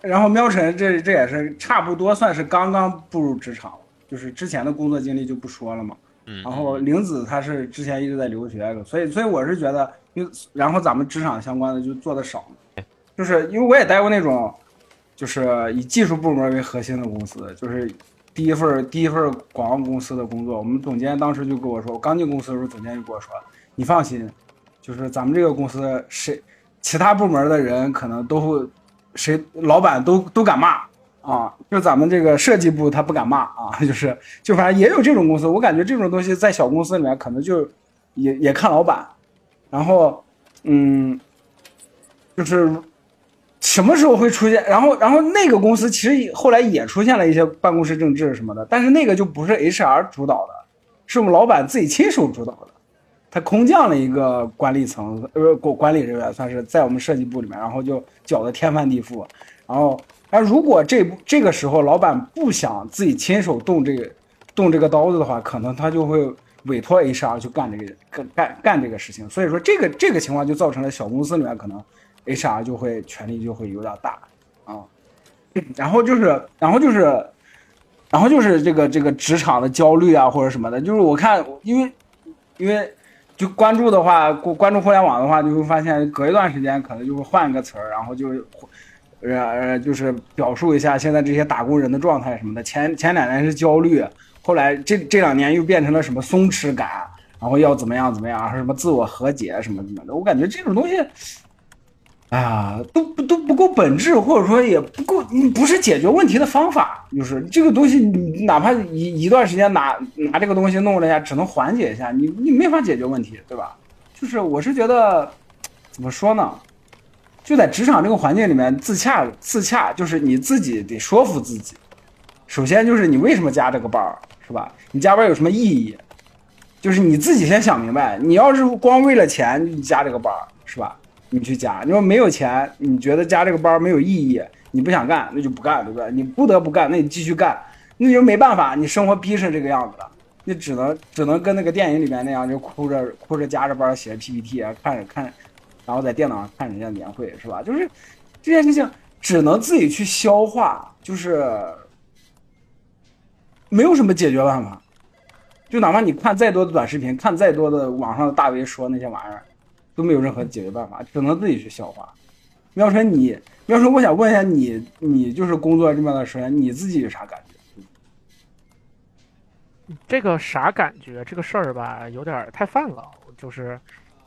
然后喵晨这也是差不多算是刚刚步入职场，就是之前的工作经历就不说了嘛。然后玲子她是之前一直在留学，所以我是觉得，然后咱们职场相关的就做的少，就是因为我也待过那种，就是以技术部门为核心的公司，就是第一份广告公司的工作，我们总监当时就跟我说，我刚进公司的时候，总监就跟我说，你放心，就是咱们这个公司谁其他部门的人可能都会，谁老板都敢骂。啊，就咱们这个设计部他不敢骂啊，就反正也有这种公司，我感觉这种东西在小公司里面可能就也看老板，然后就是什么时候会出现，然后那个公司其实后来也出现了一些办公室政治什么的，但是那个就不是 HR 主导的，是我们老板自己亲手主导的，他空降了一个管理人员，算是在我们设计部里面，然后就搅得天翻地覆，然后。而如果这个时候老板不想自己亲手动这个刀子的话，可能他就会委托 HR 去干这个事情。所以说这个情况就造成了小公司里面可能 HR 就会权力就会有点大啊。然后就是这个职场的焦虑啊或者什么的，就是我看因为就关注互联网的话，就会发现隔一段时间可能就会换一个词儿，然后就。就是表述一下现在这些打工人的状态什么的，前两年是焦虑，后来这两年又变成了什么松弛感，然后要怎么样怎么样，什么自我和解什么什么的，我感觉这种东西，啊，都不够本质，或者说也不够，不是解决问题的方法。就是这个东西，你哪怕一段时间拿这个东西弄了一下，只能缓解一下，你没法解决问题，对吧？就是我是觉得，怎么说呢？就在职场这个环境里面自洽，就是你自己得说服自己。首先就是你为什么加这个班儿，是吧？你加班有什么意义？就是你自己先想明白。你要是光为了钱你加这个班儿，是吧？你去加，你说没有钱，你觉得加这个班没有意义，你不想干，那就不干，对不对？你不得不干，那你继续干，那就没办法，你生活逼成这个样子了，你只能跟那个电影里面那样，就哭着加着班写着 PPT 啊，看着。然后在电脑上看人家年会，是吧？就是这件事情只能自己去消化，就是没有什么解决办法。就哪怕你看再多的短视频，看再多的网上的大 V 说那些玩意儿，都没有任何解决办法，只能自己去消化。喵晨，我想问一下你就是工作这么段时间，你自己有啥感觉？这个啥感觉？这个事儿吧，有点太泛了，就是。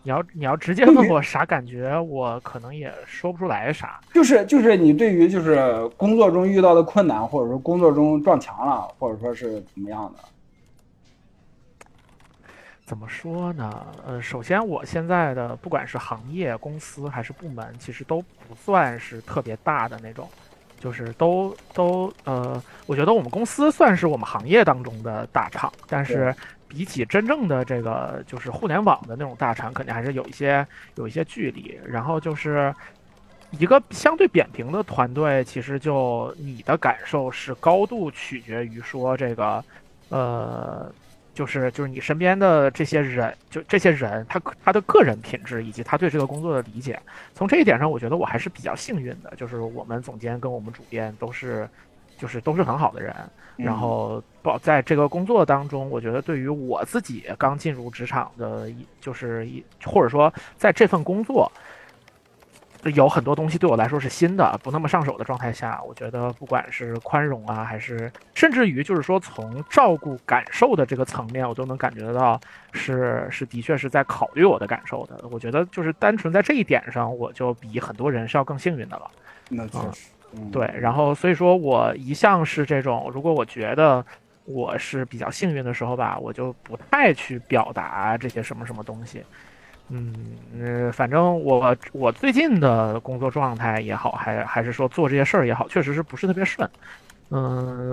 你要直接问我啥感觉，我可能也说不出来啥。就是你对于就是工作中遇到的困难，或者说工作中撞墙了，或者说是怎么样的？怎么说呢？首先我现在的不管是行业、公司还是部门，其实都不算是特别大的那种，就是都我觉得我们公司算是我们行业当中的大厂，但是。比起真正的这个就是互联网的那种大厂，肯定还是有一些距离。然后就是一个相对扁平的团队，其实就你的感受是高度取决于说这个，就是你身边的这些人，就这些人他的个人品质以及他对这个工作的理解。从这一点上，我觉得我还是比较幸运的，就是我们总监跟我们主编都是很好的人，然后在这个工作当中，我觉得对于我自己刚进入职场的，就是或者说在这份工作有很多东西对我来说是新的，不那么上手的状态下，我觉得不管是宽容啊，还是甚至于就是说从照顾感受的这个层面，我都能感觉得到是的确是在考虑我的感受的。我觉得就是单纯在这一点上，我就比很多人是要更幸运的了。那确实。对，然后所以说我一向是这种，如果我觉得我是比较幸运的时候吧，我就不太去表达这些什么什么东西。反正我最近的工作状态也好，还是说做这些事儿也好，确实是不是特别顺。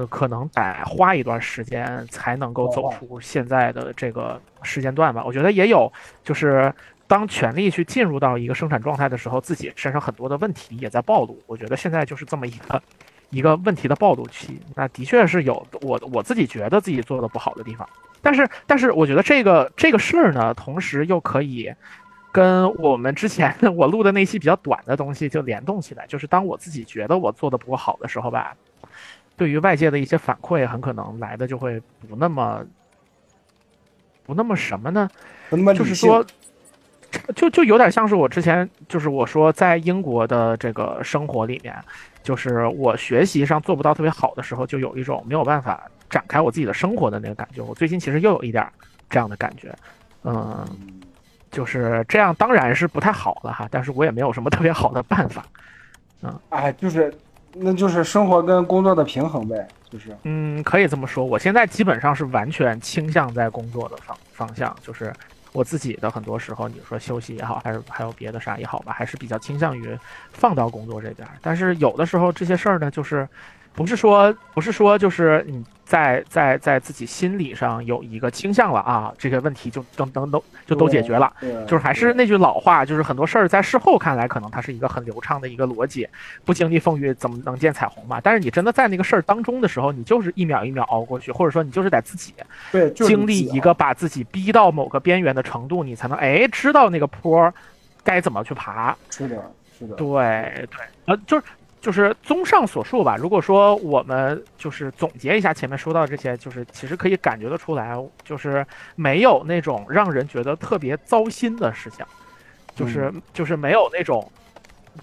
可能得花一段时间才能够走出现在的这个时间段吧。我觉得也有，就是当权力去进入到一个生产状态的时候，自己身上很多的问题也在暴露。我觉得现在就是这么一个问题的暴露期。那的确是有我自己觉得自己做的不好的地方，但是我觉得这个事儿呢，同时又可以跟我们之前我录的那期比较短的东西就联动起来。就是当我自己觉得我做的不够好的时候吧，对于外界的一些反馈，很可能来的就会不那么什么呢？就是说，就有点像是我之前就是我说在英国的这个生活里面，就是我学习上做不到特别好的时候，就有一种没有办法展开我自己的生活的那个感觉。我最近其实又有一点这样的感觉，就是这样，当然是不太好了哈，但是我也没有什么特别好的办法，就是。那就是生活跟工作的平衡呗，就是可以这么说。我现在基本上是完全倾向在工作的方向，就是我自己的很多时候，你说休息也好，还有别的啥也好吧，还是比较倾向于放到工作这边。但是有的时候这些事儿呢，就是不是说就是你在自己心理上有一个倾向了啊，这些问题就都解决了。就是还是那句老话，就是很多事儿在事后看来可能它是一个很流畅的一个逻辑，不经历风雨怎么能见彩虹嘛？但是你真的在那个事儿当中的时候，你就是一秒一秒熬过去，或者说你就是得自己经历一个把自己逼到某个边缘的程度，你才能知道那个坡该怎么去爬。是的，对，就是综上所述吧。如果说我们就是总结一下前面说到的这些，就是其实可以感觉得出来，就是没有那种让人觉得特别糟心的事情，就是没有那种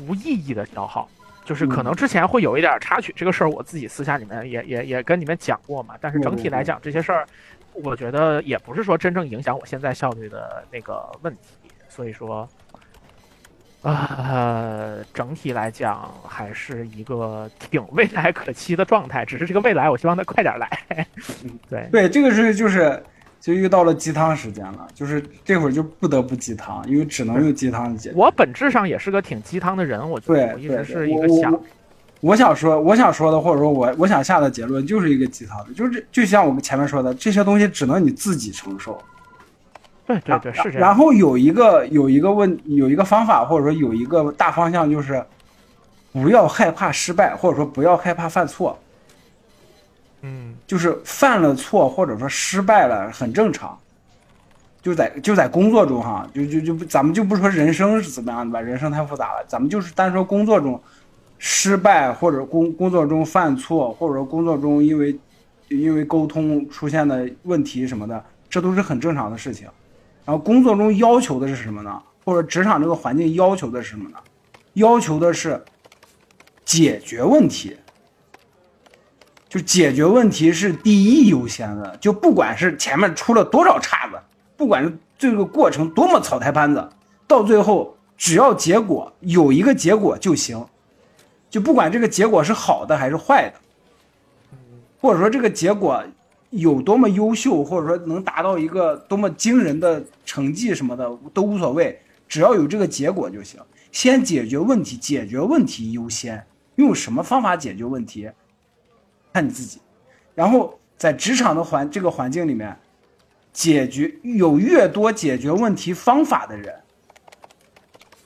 无意义的消耗。就是可能之前会有一点插曲，这个事儿我自己私下里面也跟你们讲过嘛。但是整体来讲，这些事儿我觉得也不是说真正影响我现在效率的那个问题。所以说。整体来讲还是一个挺未来可期的状态，只是这个未来我希望它快点来。对，这个是就遇到了鸡汤时间了，就是这会儿就不得不鸡汤，因为只能用鸡汤解决。我本质上也是个挺鸡汤的人，我觉得我一直是一个我想说的，或者说我想下的结论就是一个鸡汤的，就是就像我们前面说的，这些东西只能你自己承受。对，是这样。然后有一个方法，或者说有一个大方向，就是不要害怕失败，或者说不要害怕犯错。就是犯了错或者说失败了很正常。就在工作中哈，咱们就不说人生是怎么样的吧，人生太复杂了。咱们就是单说工作中失败，或者工作中犯错，或者说工作中因为沟通出现的问题什么的，这都是很正常的事情。然后工作中要求的是什么呢？或者职场这个环境要求的是什么呢？要求的是解决问题，就解决问题是第一优先的。就不管是前面出了多少岔子，不管是这个过程多么草台班子，到最后只要结果有一个结果就行，就不管这个结果是好的还是坏的，或者说这个结果有多么优秀，或者说能达到一个多么惊人的成绩什么的都无所谓，只要有这个结果就行。先解决问题，解决问题优先，用什么方法解决问题看你自己。然后在职场的这个环境里面，有越多解决问题方法的人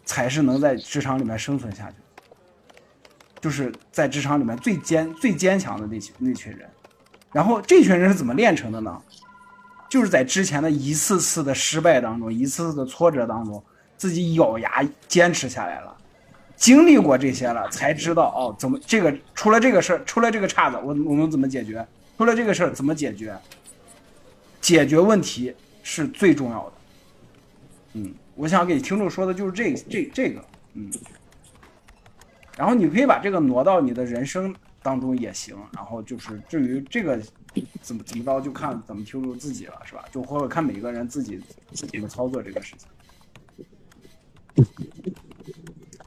才是能在职场里面生存下去，就是在职场里面最坚强的那群人。然后这群人是怎么练成的呢？就是在之前的一次次的失败当中，一次次的挫折当中，自己咬牙坚持下来了，经历过这些了，才知道怎么出了这个事儿，出了这个岔子，我们怎么解决？出了这个事儿怎么解决？解决问题是最重要的。我想给听众说的就是这个。然后你可以把这个挪到你的人生当中也行，然后就是至于这个怎么着，就看怎么听众自己了，是吧？就或者看每个人自己的操作这个事情。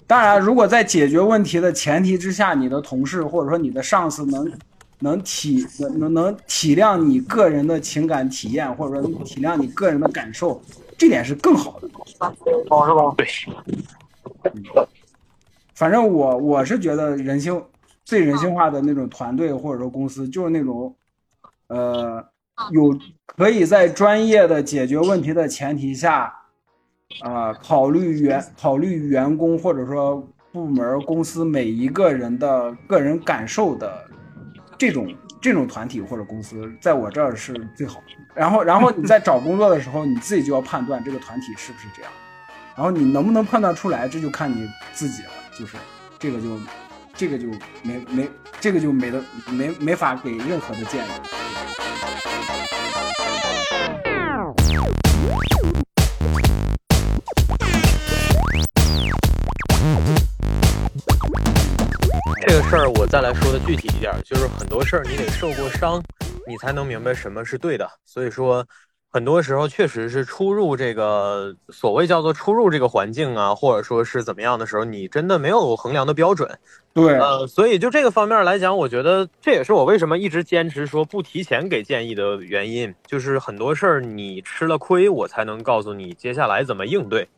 当然，如果在解决问题的前提之下，你的同事或者说你的上司能体谅你个人的情感体验，或者说能体谅你个人的感受，这点是更好的。是吧？对。反正我是觉得人性。最人性化的那种团队或者说公司，就是那种有可以在专业的解决问题的前提下考虑员工或者说部门公司每一个人的个人感受的这种团体或者公司，在我这儿是最好的。然后你在找工作的时候，你自己就要判断这个团体是不是这样，然后你能不能判断出来，这就看你自己了。就是这个就没这个就没的没法给任何的建议。这个事儿我再来说的具体一点，就是很多事儿你得受过伤，你才能明白什么是对的。所以说很多时候确实是出入这个所谓叫做出入这个环境啊，或者说是怎么样的时候，你真的没有衡量的标准。对，所以就这个方面来讲，我觉得这也是我为什么一直坚持说不提前给建议的原因，就是很多事儿你吃了亏，我才能告诉你接下来怎么应对。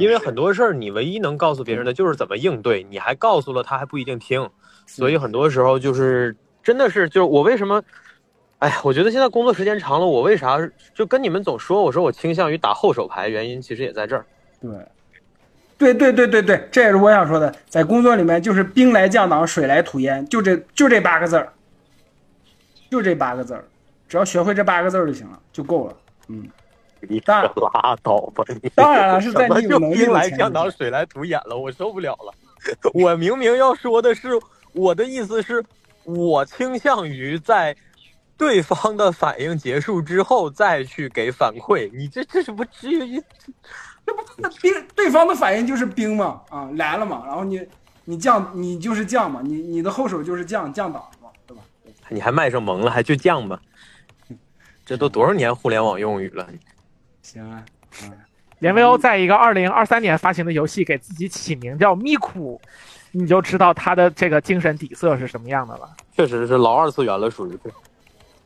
因为很多事儿你唯一能告诉别人的就是怎么应对，你还告诉了他还不一定听，所以很多时候就是真的是就是我为什么，哎，我觉得现在工作时间长了，我为啥就跟你们总说，我说我倾向于打后手牌，原因其实也在这儿。对，这也是我想说的，在工作里面就是兵来将挡，水来土掩，就这八个字儿，就这八个字儿，只要学会这八个字儿就行了，就够了，嗯。你拉倒吧！当然了，是在你有能力的前提下。兵来将挡，水来土掩了，我受不了了。我明明要说的是，我的意思是，我倾向于在对方的反应结束之后再去给反馈。你这是不至于？这不兵，对方的反应就是兵嘛，啊，来了嘛，然后你将你就是将嘛，你的后手就是将挡嘛，对吧？你还卖上萌了，还就将嘛？这都多少年互联网用语了？行啊，连维欧在一个2023年发行的游戏给自己起名叫咪咕，你就知道他的这个精神底色是什么样的了。确实是老二次元了，属于。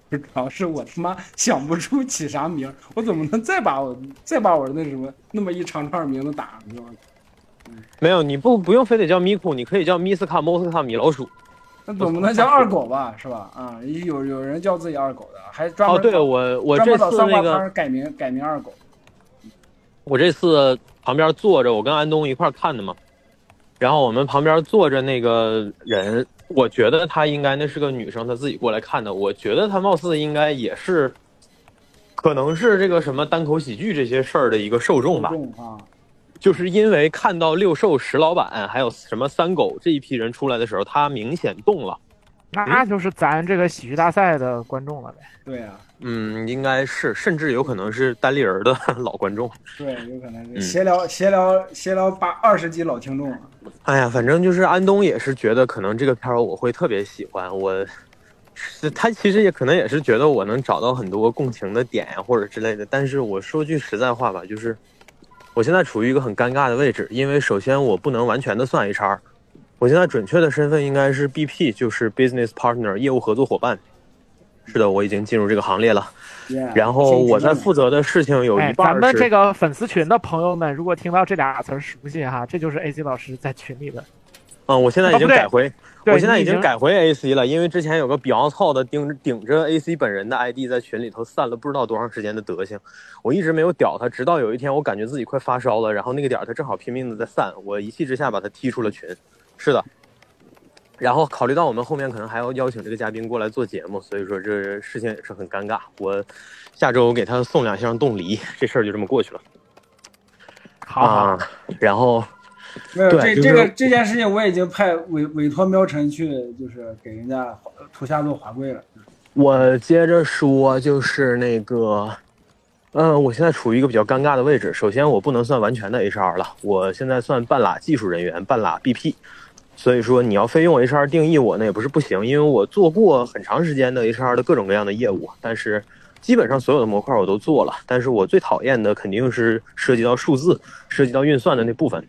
主要是我他妈想不出起啥名，我怎么能再把我那什么那么一长串名字打上去？没有，你不用非得叫咪咕，你可以叫咪斯卡、猫斯卡、米老鼠。那怎么能叫二狗吧，是吧？啊、嗯，有人叫自己二狗的，还专门对我这次那个改名二狗。我这次旁边坐着，我跟安东一块看的嘛，然后我们旁边坐着那个人，我觉得她应该那是个女生，她自己过来看的，我觉得她貌似应该也是，可能是这个什么单口喜剧这些事儿的一个受众吧。就是因为看到六兽、石老板还有什么三狗这一批人出来的时候，他明显动了，那就是咱这个喜剧大赛的观众了呗。对啊，嗯，应该是，甚至有可能是单立人的老观众。对，有可能是闲聊20集老听众了。哎呀，反正就是安东也是觉得可能这个片儿我会特别喜欢，他其实也可能也是觉得我能找到很多共情的点或者之类的，但是我说句实在话吧，就是。我现在处于一个很尴尬的位置，因为首先我不能完全的算 HR， 我现在准确的身份应该是 BP， 就是 Business Partner 业务合作伙伴。是的，我已经进入这个行列了。Yeah， 然后我在负责的事情有一半是，咱们这个粉丝群的朋友们，如果听到这俩词熟悉哈，这就是 AC 老师在群里的。嗯，我现在已经改回 AC 了，因为之前有个比昂操的顶着 AC 本人的 ID 在群里头散了不知道多长时间的德行，我一直没有屌他，直到有一天我感觉自己快发烧了，然后那个点他正好拼命的在散，我一气之下把他踢出了群。是的，然后考虑到我们后面可能还要邀请这个嘉宾过来做节目，所以说这事情也是很尴尬，我下周给他送2箱冻梨，这事儿就这么过去了。好，然后没有这件事情我已经派委托喵晨去，就是给人家图下做划归了。我接着说，就是那个，我现在处于一个比较尴尬的位置。首先，我不能算完全的 HR 了，我现在算半拉技术人员，半拉 BP。所以说，你要非用 HR 定义我，那也不是不行，因为我做过很长时间的 HR 的各种各样的业务，但是基本上所有的模块我都做了。但是我最讨厌的肯定是涉及到数字、涉及到运算的那部分。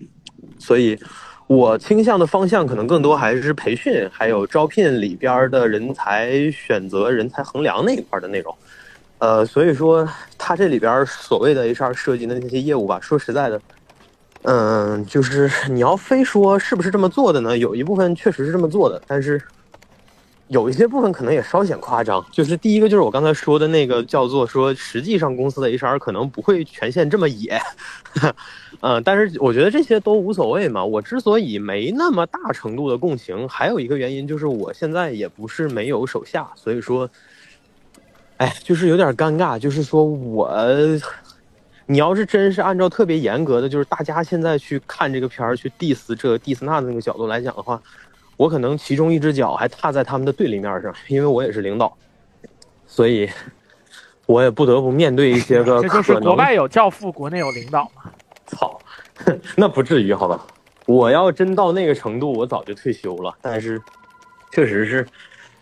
所以我倾向的方向可能更多还是培训还有招聘里边的人才选择、人才衡量那一块的内容。所以说他这里边所谓的 HR 设计的那些业务吧，说实在的，就是你要非说是不是这么做的呢，有一部分确实是这么做的，但是有一些部分可能也稍显夸张，就是第一个就是我刚才说的那个叫做说，实际上公司的 HR 可能不会权限这么野，但是我觉得这些都无所谓嘛。我之所以没那么大程度的共情，还有一个原因就是我现在也不是没有手下，所以说，哎，就是有点尴尬，就是说你要是真是按照特别严格的，就是大家现在去看这个片儿去 diss 这 diss 那的那个角度来讲的话，我可能其中一只脚还踏在他们的对立面上，因为我也是领导，所以我也不得不面对一些个可能。这就是国外有教父，国内有领导嘛。操，那不至于好吧？我要真到那个程度，我早就退休了。但是，确实是。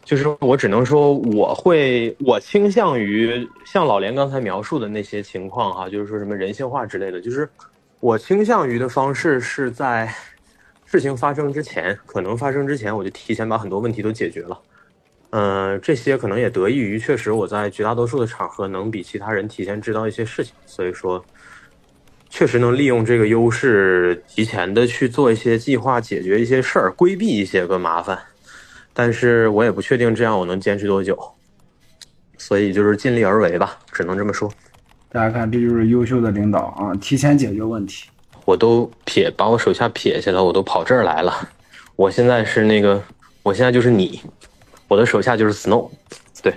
就是我只能说，我倾向于像老连刚才描述的那些情况哈，就是说什么人性化之类的，就是我倾向于的方式是在事情发生之前，可能发生之前我就提前把很多问题都解决了。这些可能也得益于确实我在绝大多数的场合能比其他人提前知道一些事情，所以说确实能利用这个优势提前的去做一些计划，解决一些事儿，规避一些个麻烦。但是我也不确定这样我能坚持多久，所以就是尽力而为吧，只能这么说。大家看，这就是优秀的领导啊，提前解决问题。我都把我手下撇下了，我都跑这儿来了。我现在就是你，我的手下就是 Snow， 对，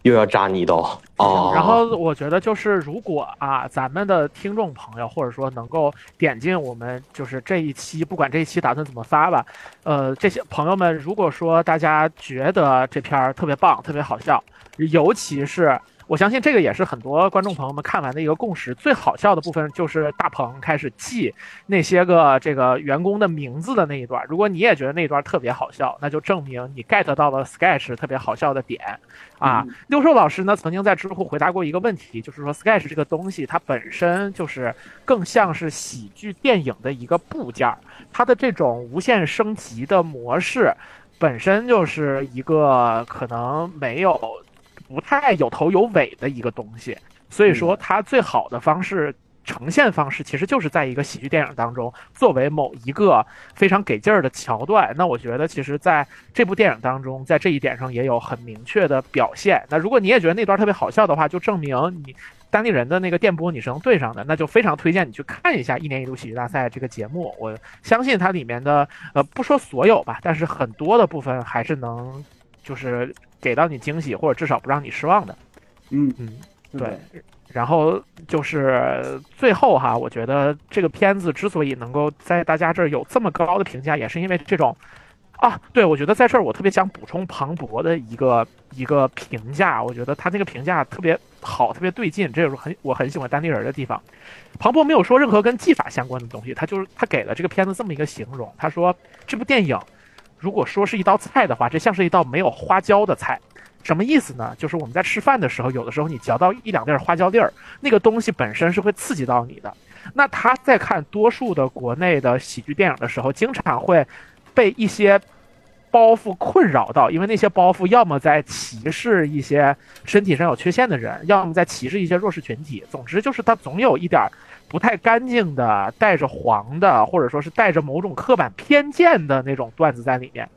又要扎你一刀。哦，然后我觉得就是如果啊，咱们的听众朋友或者说能够点进我们就是这一期，不管这一期打算怎么发吧，这些朋友们如果说大家觉得这片特别棒、特别好笑，尤其是我相信这个也是很多观众朋友们看完的一个共识，最好笑的部分就是大鹏开始记那些个这个员工的名字的那一段。如果你也觉得那一段特别好笑，那就证明你 get 到了 Sketch 特别好笑的点啊。六兽老师呢曾经在知乎回答过一个问题，就是说 Sketch 这个东西它本身就是更像是喜剧电影的一个部件，它的这种无限升级的模式本身就是一个可能不太有头有尾的一个东西，所以说它最好的呈现方式其实就是在一个喜剧电影当中作为某一个非常给劲儿的桥段。那我觉得其实在这部电影当中在这一点上也有很明确的表现。那如果你也觉得那段特别好笑的话，就证明你当地人的那个电波你是能对上的，那就非常推荐你去看一下一年一度喜剧大赛这个节目。我相信它里面的不说所有吧，但是很多的部分还是能就是给到你惊喜，或者至少不让你失望的。对。然后就是最后哈，我觉得这个片子之所以能够在大家这儿有这么高的评价，也是因为这种对，我觉得在这儿我特别想补充庞博的一个评价，我觉得他那个评价特别好，特别对劲，这就是我很喜欢丹尼尔的地方。庞博没有说任何跟技法相关的东西，他给了这个片子这么一个形容，他说这部电影如果说是一道菜的话，这像是一道没有花椒的菜。什么意思呢？就是我们在吃饭的时候，有的时候你嚼到一两粒花椒粒儿，那个东西本身是会刺激到你的。那他在看多数的国内的喜剧电影的时候，经常会被一些包袱困扰到，因为那些包袱要么在歧视一些身体上有缺陷的人，要么在歧视一些弱势群体，总之就是他总有一点不太干净的，带着黄的，或者说是带着某种刻板偏见的那种段子在里面。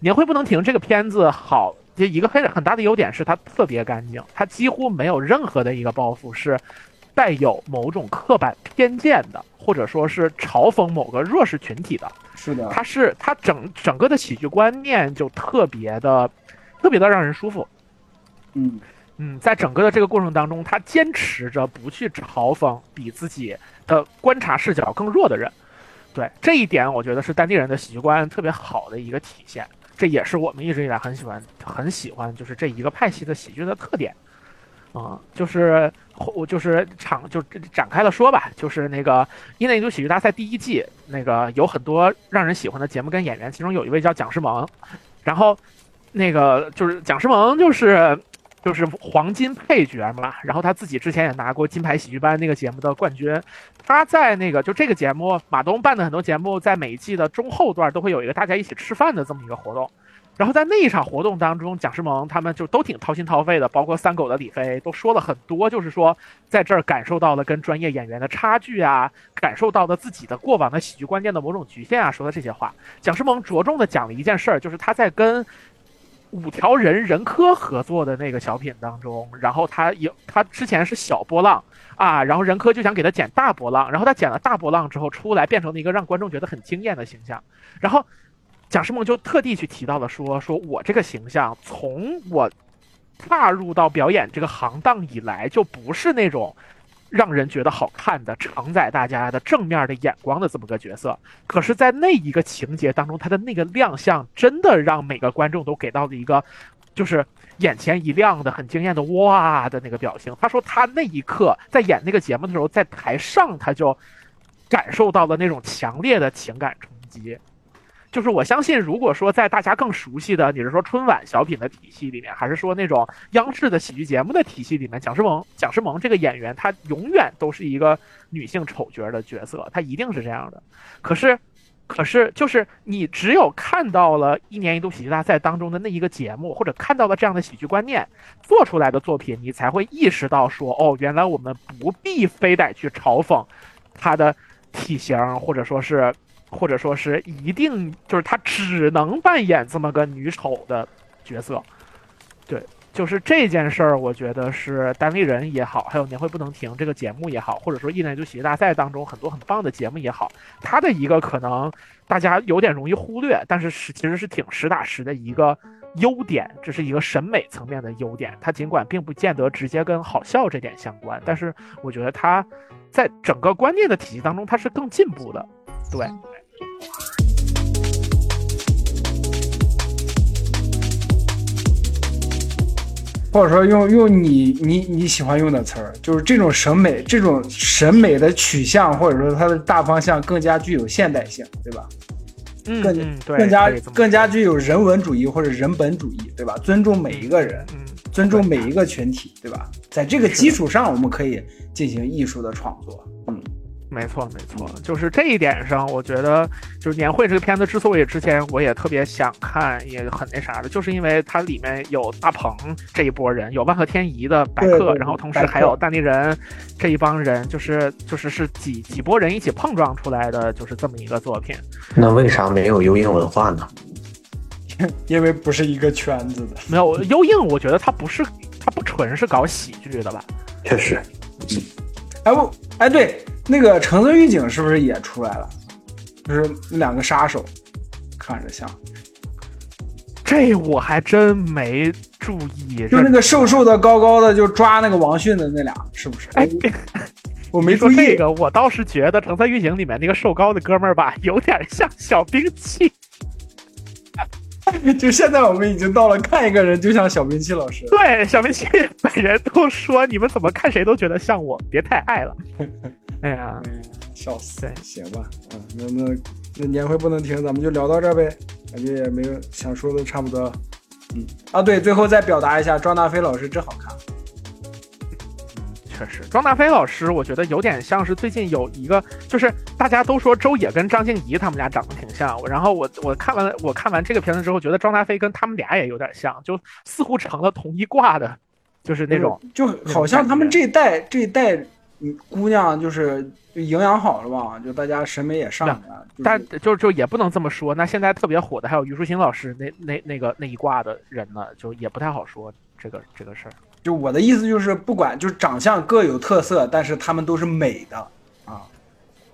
年会不能停这个片子好，一个很大的优点是它特别干净，它几乎没有任何的一个包袱是带有某种刻板偏见的，或者说是嘲讽某个弱势群体的。是的，它整个的喜剧观念就特别的让人舒服。在整个的这个过程当中，他坚持着不去嘲讽比自己的观察视角更弱的人。对，这一点我觉得是当地人的喜剧观特别好的一个体现，这也是我们一直以来很喜欢就是这一个派系的喜剧的特点。就展开了说吧，就是那个一年一度喜剧大赛第一季，那个有很多让人喜欢的节目跟演员，其中有一位叫蒋诗萌，然后那个就是蒋诗萌就是黄金配角嘛，然后他自己之前也拿过金牌喜剧班那个节目的冠军。他在那个就这个节目，马东办的很多节目，在每一季的中后段都会有一个大家一起吃饭的这么一个活动。然后在那一场活动当中，蒋诗萌他们就都挺掏心掏肺的，包括三狗的李飞都说了很多，就是说在这儿感受到了跟专业演员的差距啊，感受到了自己的过往的喜剧观念的某种局限啊，说的这些话。蒋诗萌着重的讲了一件事儿，就是他在跟五条人人科合作的那个小品当中，然后他之前是小波浪啊，然后人科就想给他剪大波浪，然后他剪了大波浪之后出来变成了一个让观众觉得很惊艳的形象，然后蒋诗萌就特地去提到了说我这个形象从我踏入到表演这个行当以来就不是那种让人觉得好看的承载大家的正面的眼光的这么个角色，可是在那一个情节当中他的那个亮相真的让每个观众都给到了一个就是眼前一亮的很惊艳的哇的那个表情。他说他那一刻在演那个节目的时候在台上他就感受到了那种强烈的情感冲击，就是我相信如果说在大家更熟悉的你是说春晚小品的体系里面还是说那种央视的喜剧节目的体系里面，蒋诗萌这个演员她永远都是一个女性丑角的角色，她一定是这样的。可是就是你只有看到了一年一度喜剧大赛当中的那一个节目，或者看到了这样的喜剧观念做出来的作品，你才会意识到说哦，原来我们不必非得去嘲讽她的体型，或者说是一定就是她只能扮演这么个女丑的角色。对，就是这件事儿，我觉得是单立人也好，还有年会不能停这个节目也好，或者说一年一度喜剧大赛当中很多很棒的节目也好，它的一个可能大家有点容易忽略，但是其实是挺实打实的一个优点，这是一个审美层面的优点。它尽管并不见得直接跟好笑这点相关，但是我觉得它在整个观念的体系当中它是更进步的。对。或者说用你喜欢用的词儿，就是这种审美的取向，或者说它的大方向更加具有现代性，对吧？更加具有人文主义或者人本主义，对吧？尊重每一个人，尊重每一个群体，对吧？在这个基础上，我们可以进行艺术的创作。没错，就是这一点上，我觉得就是年会这个片子之所以之前我也特别想看，也很那啥的，就是因为它里面有大鹏这一波人，有万和天宜的白客，然后同时还有单立人这一帮人，就是是几波人一起碰撞出来的，就是这么一个作品。那为啥没有优映文化呢？因为不是一个圈子的。没有优映，我觉得它不纯是搞喜剧的吧？确实。哎对。那个橙子预警是不是也出来了？就是两个杀手，看着像。这我还真没注意。就那个瘦的、高高的，就抓那个王迅的那俩，是不是？哎，我没注意。这个我倒是觉得橙子预警里面那个瘦高的哥们儿吧，有点像小兵器。就现在我们已经到了看一个人就像小兵器老师。对，小兵器本人都说你们怎么看谁都觉得像我，别太爱了。哎呀，笑死！行吧，那年会不能停，咱们就聊到这儿呗，感觉也没有想说的差不多了。对，最后再表达一下，庄大飞老师真好看。确实，庄大飞老师，我觉得有点像是最近有一个，就是大家都说周也跟张婧仪他们俩长得挺像，然后我看完这个片子之后，觉得庄大飞跟他们俩也有点像，就似乎成了同一挂的，就是那种，就好像他们这一代。姑娘就是营养好了吧，就大家审美也上来了，但就也不能这么说。那现在特别火的还有虞书欣老师那一挂的人呢，就也不太好说这个事儿。就我的意思就是，不管就是长相各有特色，但是他们都是美的啊。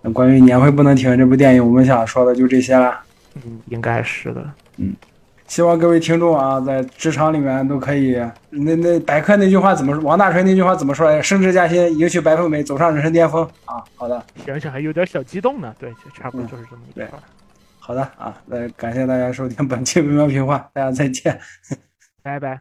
那关于《年会不能停》这部电影，我们想说的就这些了。应该是的。希望各位听众啊，在职场里面都可以，那白客那句话怎么说？王大锤那句话怎么说来着？升职加薪，迎娶白富美，走上人生巅峰啊！好的，想想还有点小激动呢。对，差不多就是这么一个。好的啊，那感谢大家收听本期文妙评话，大家再见，拜拜。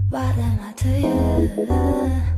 What am I to you?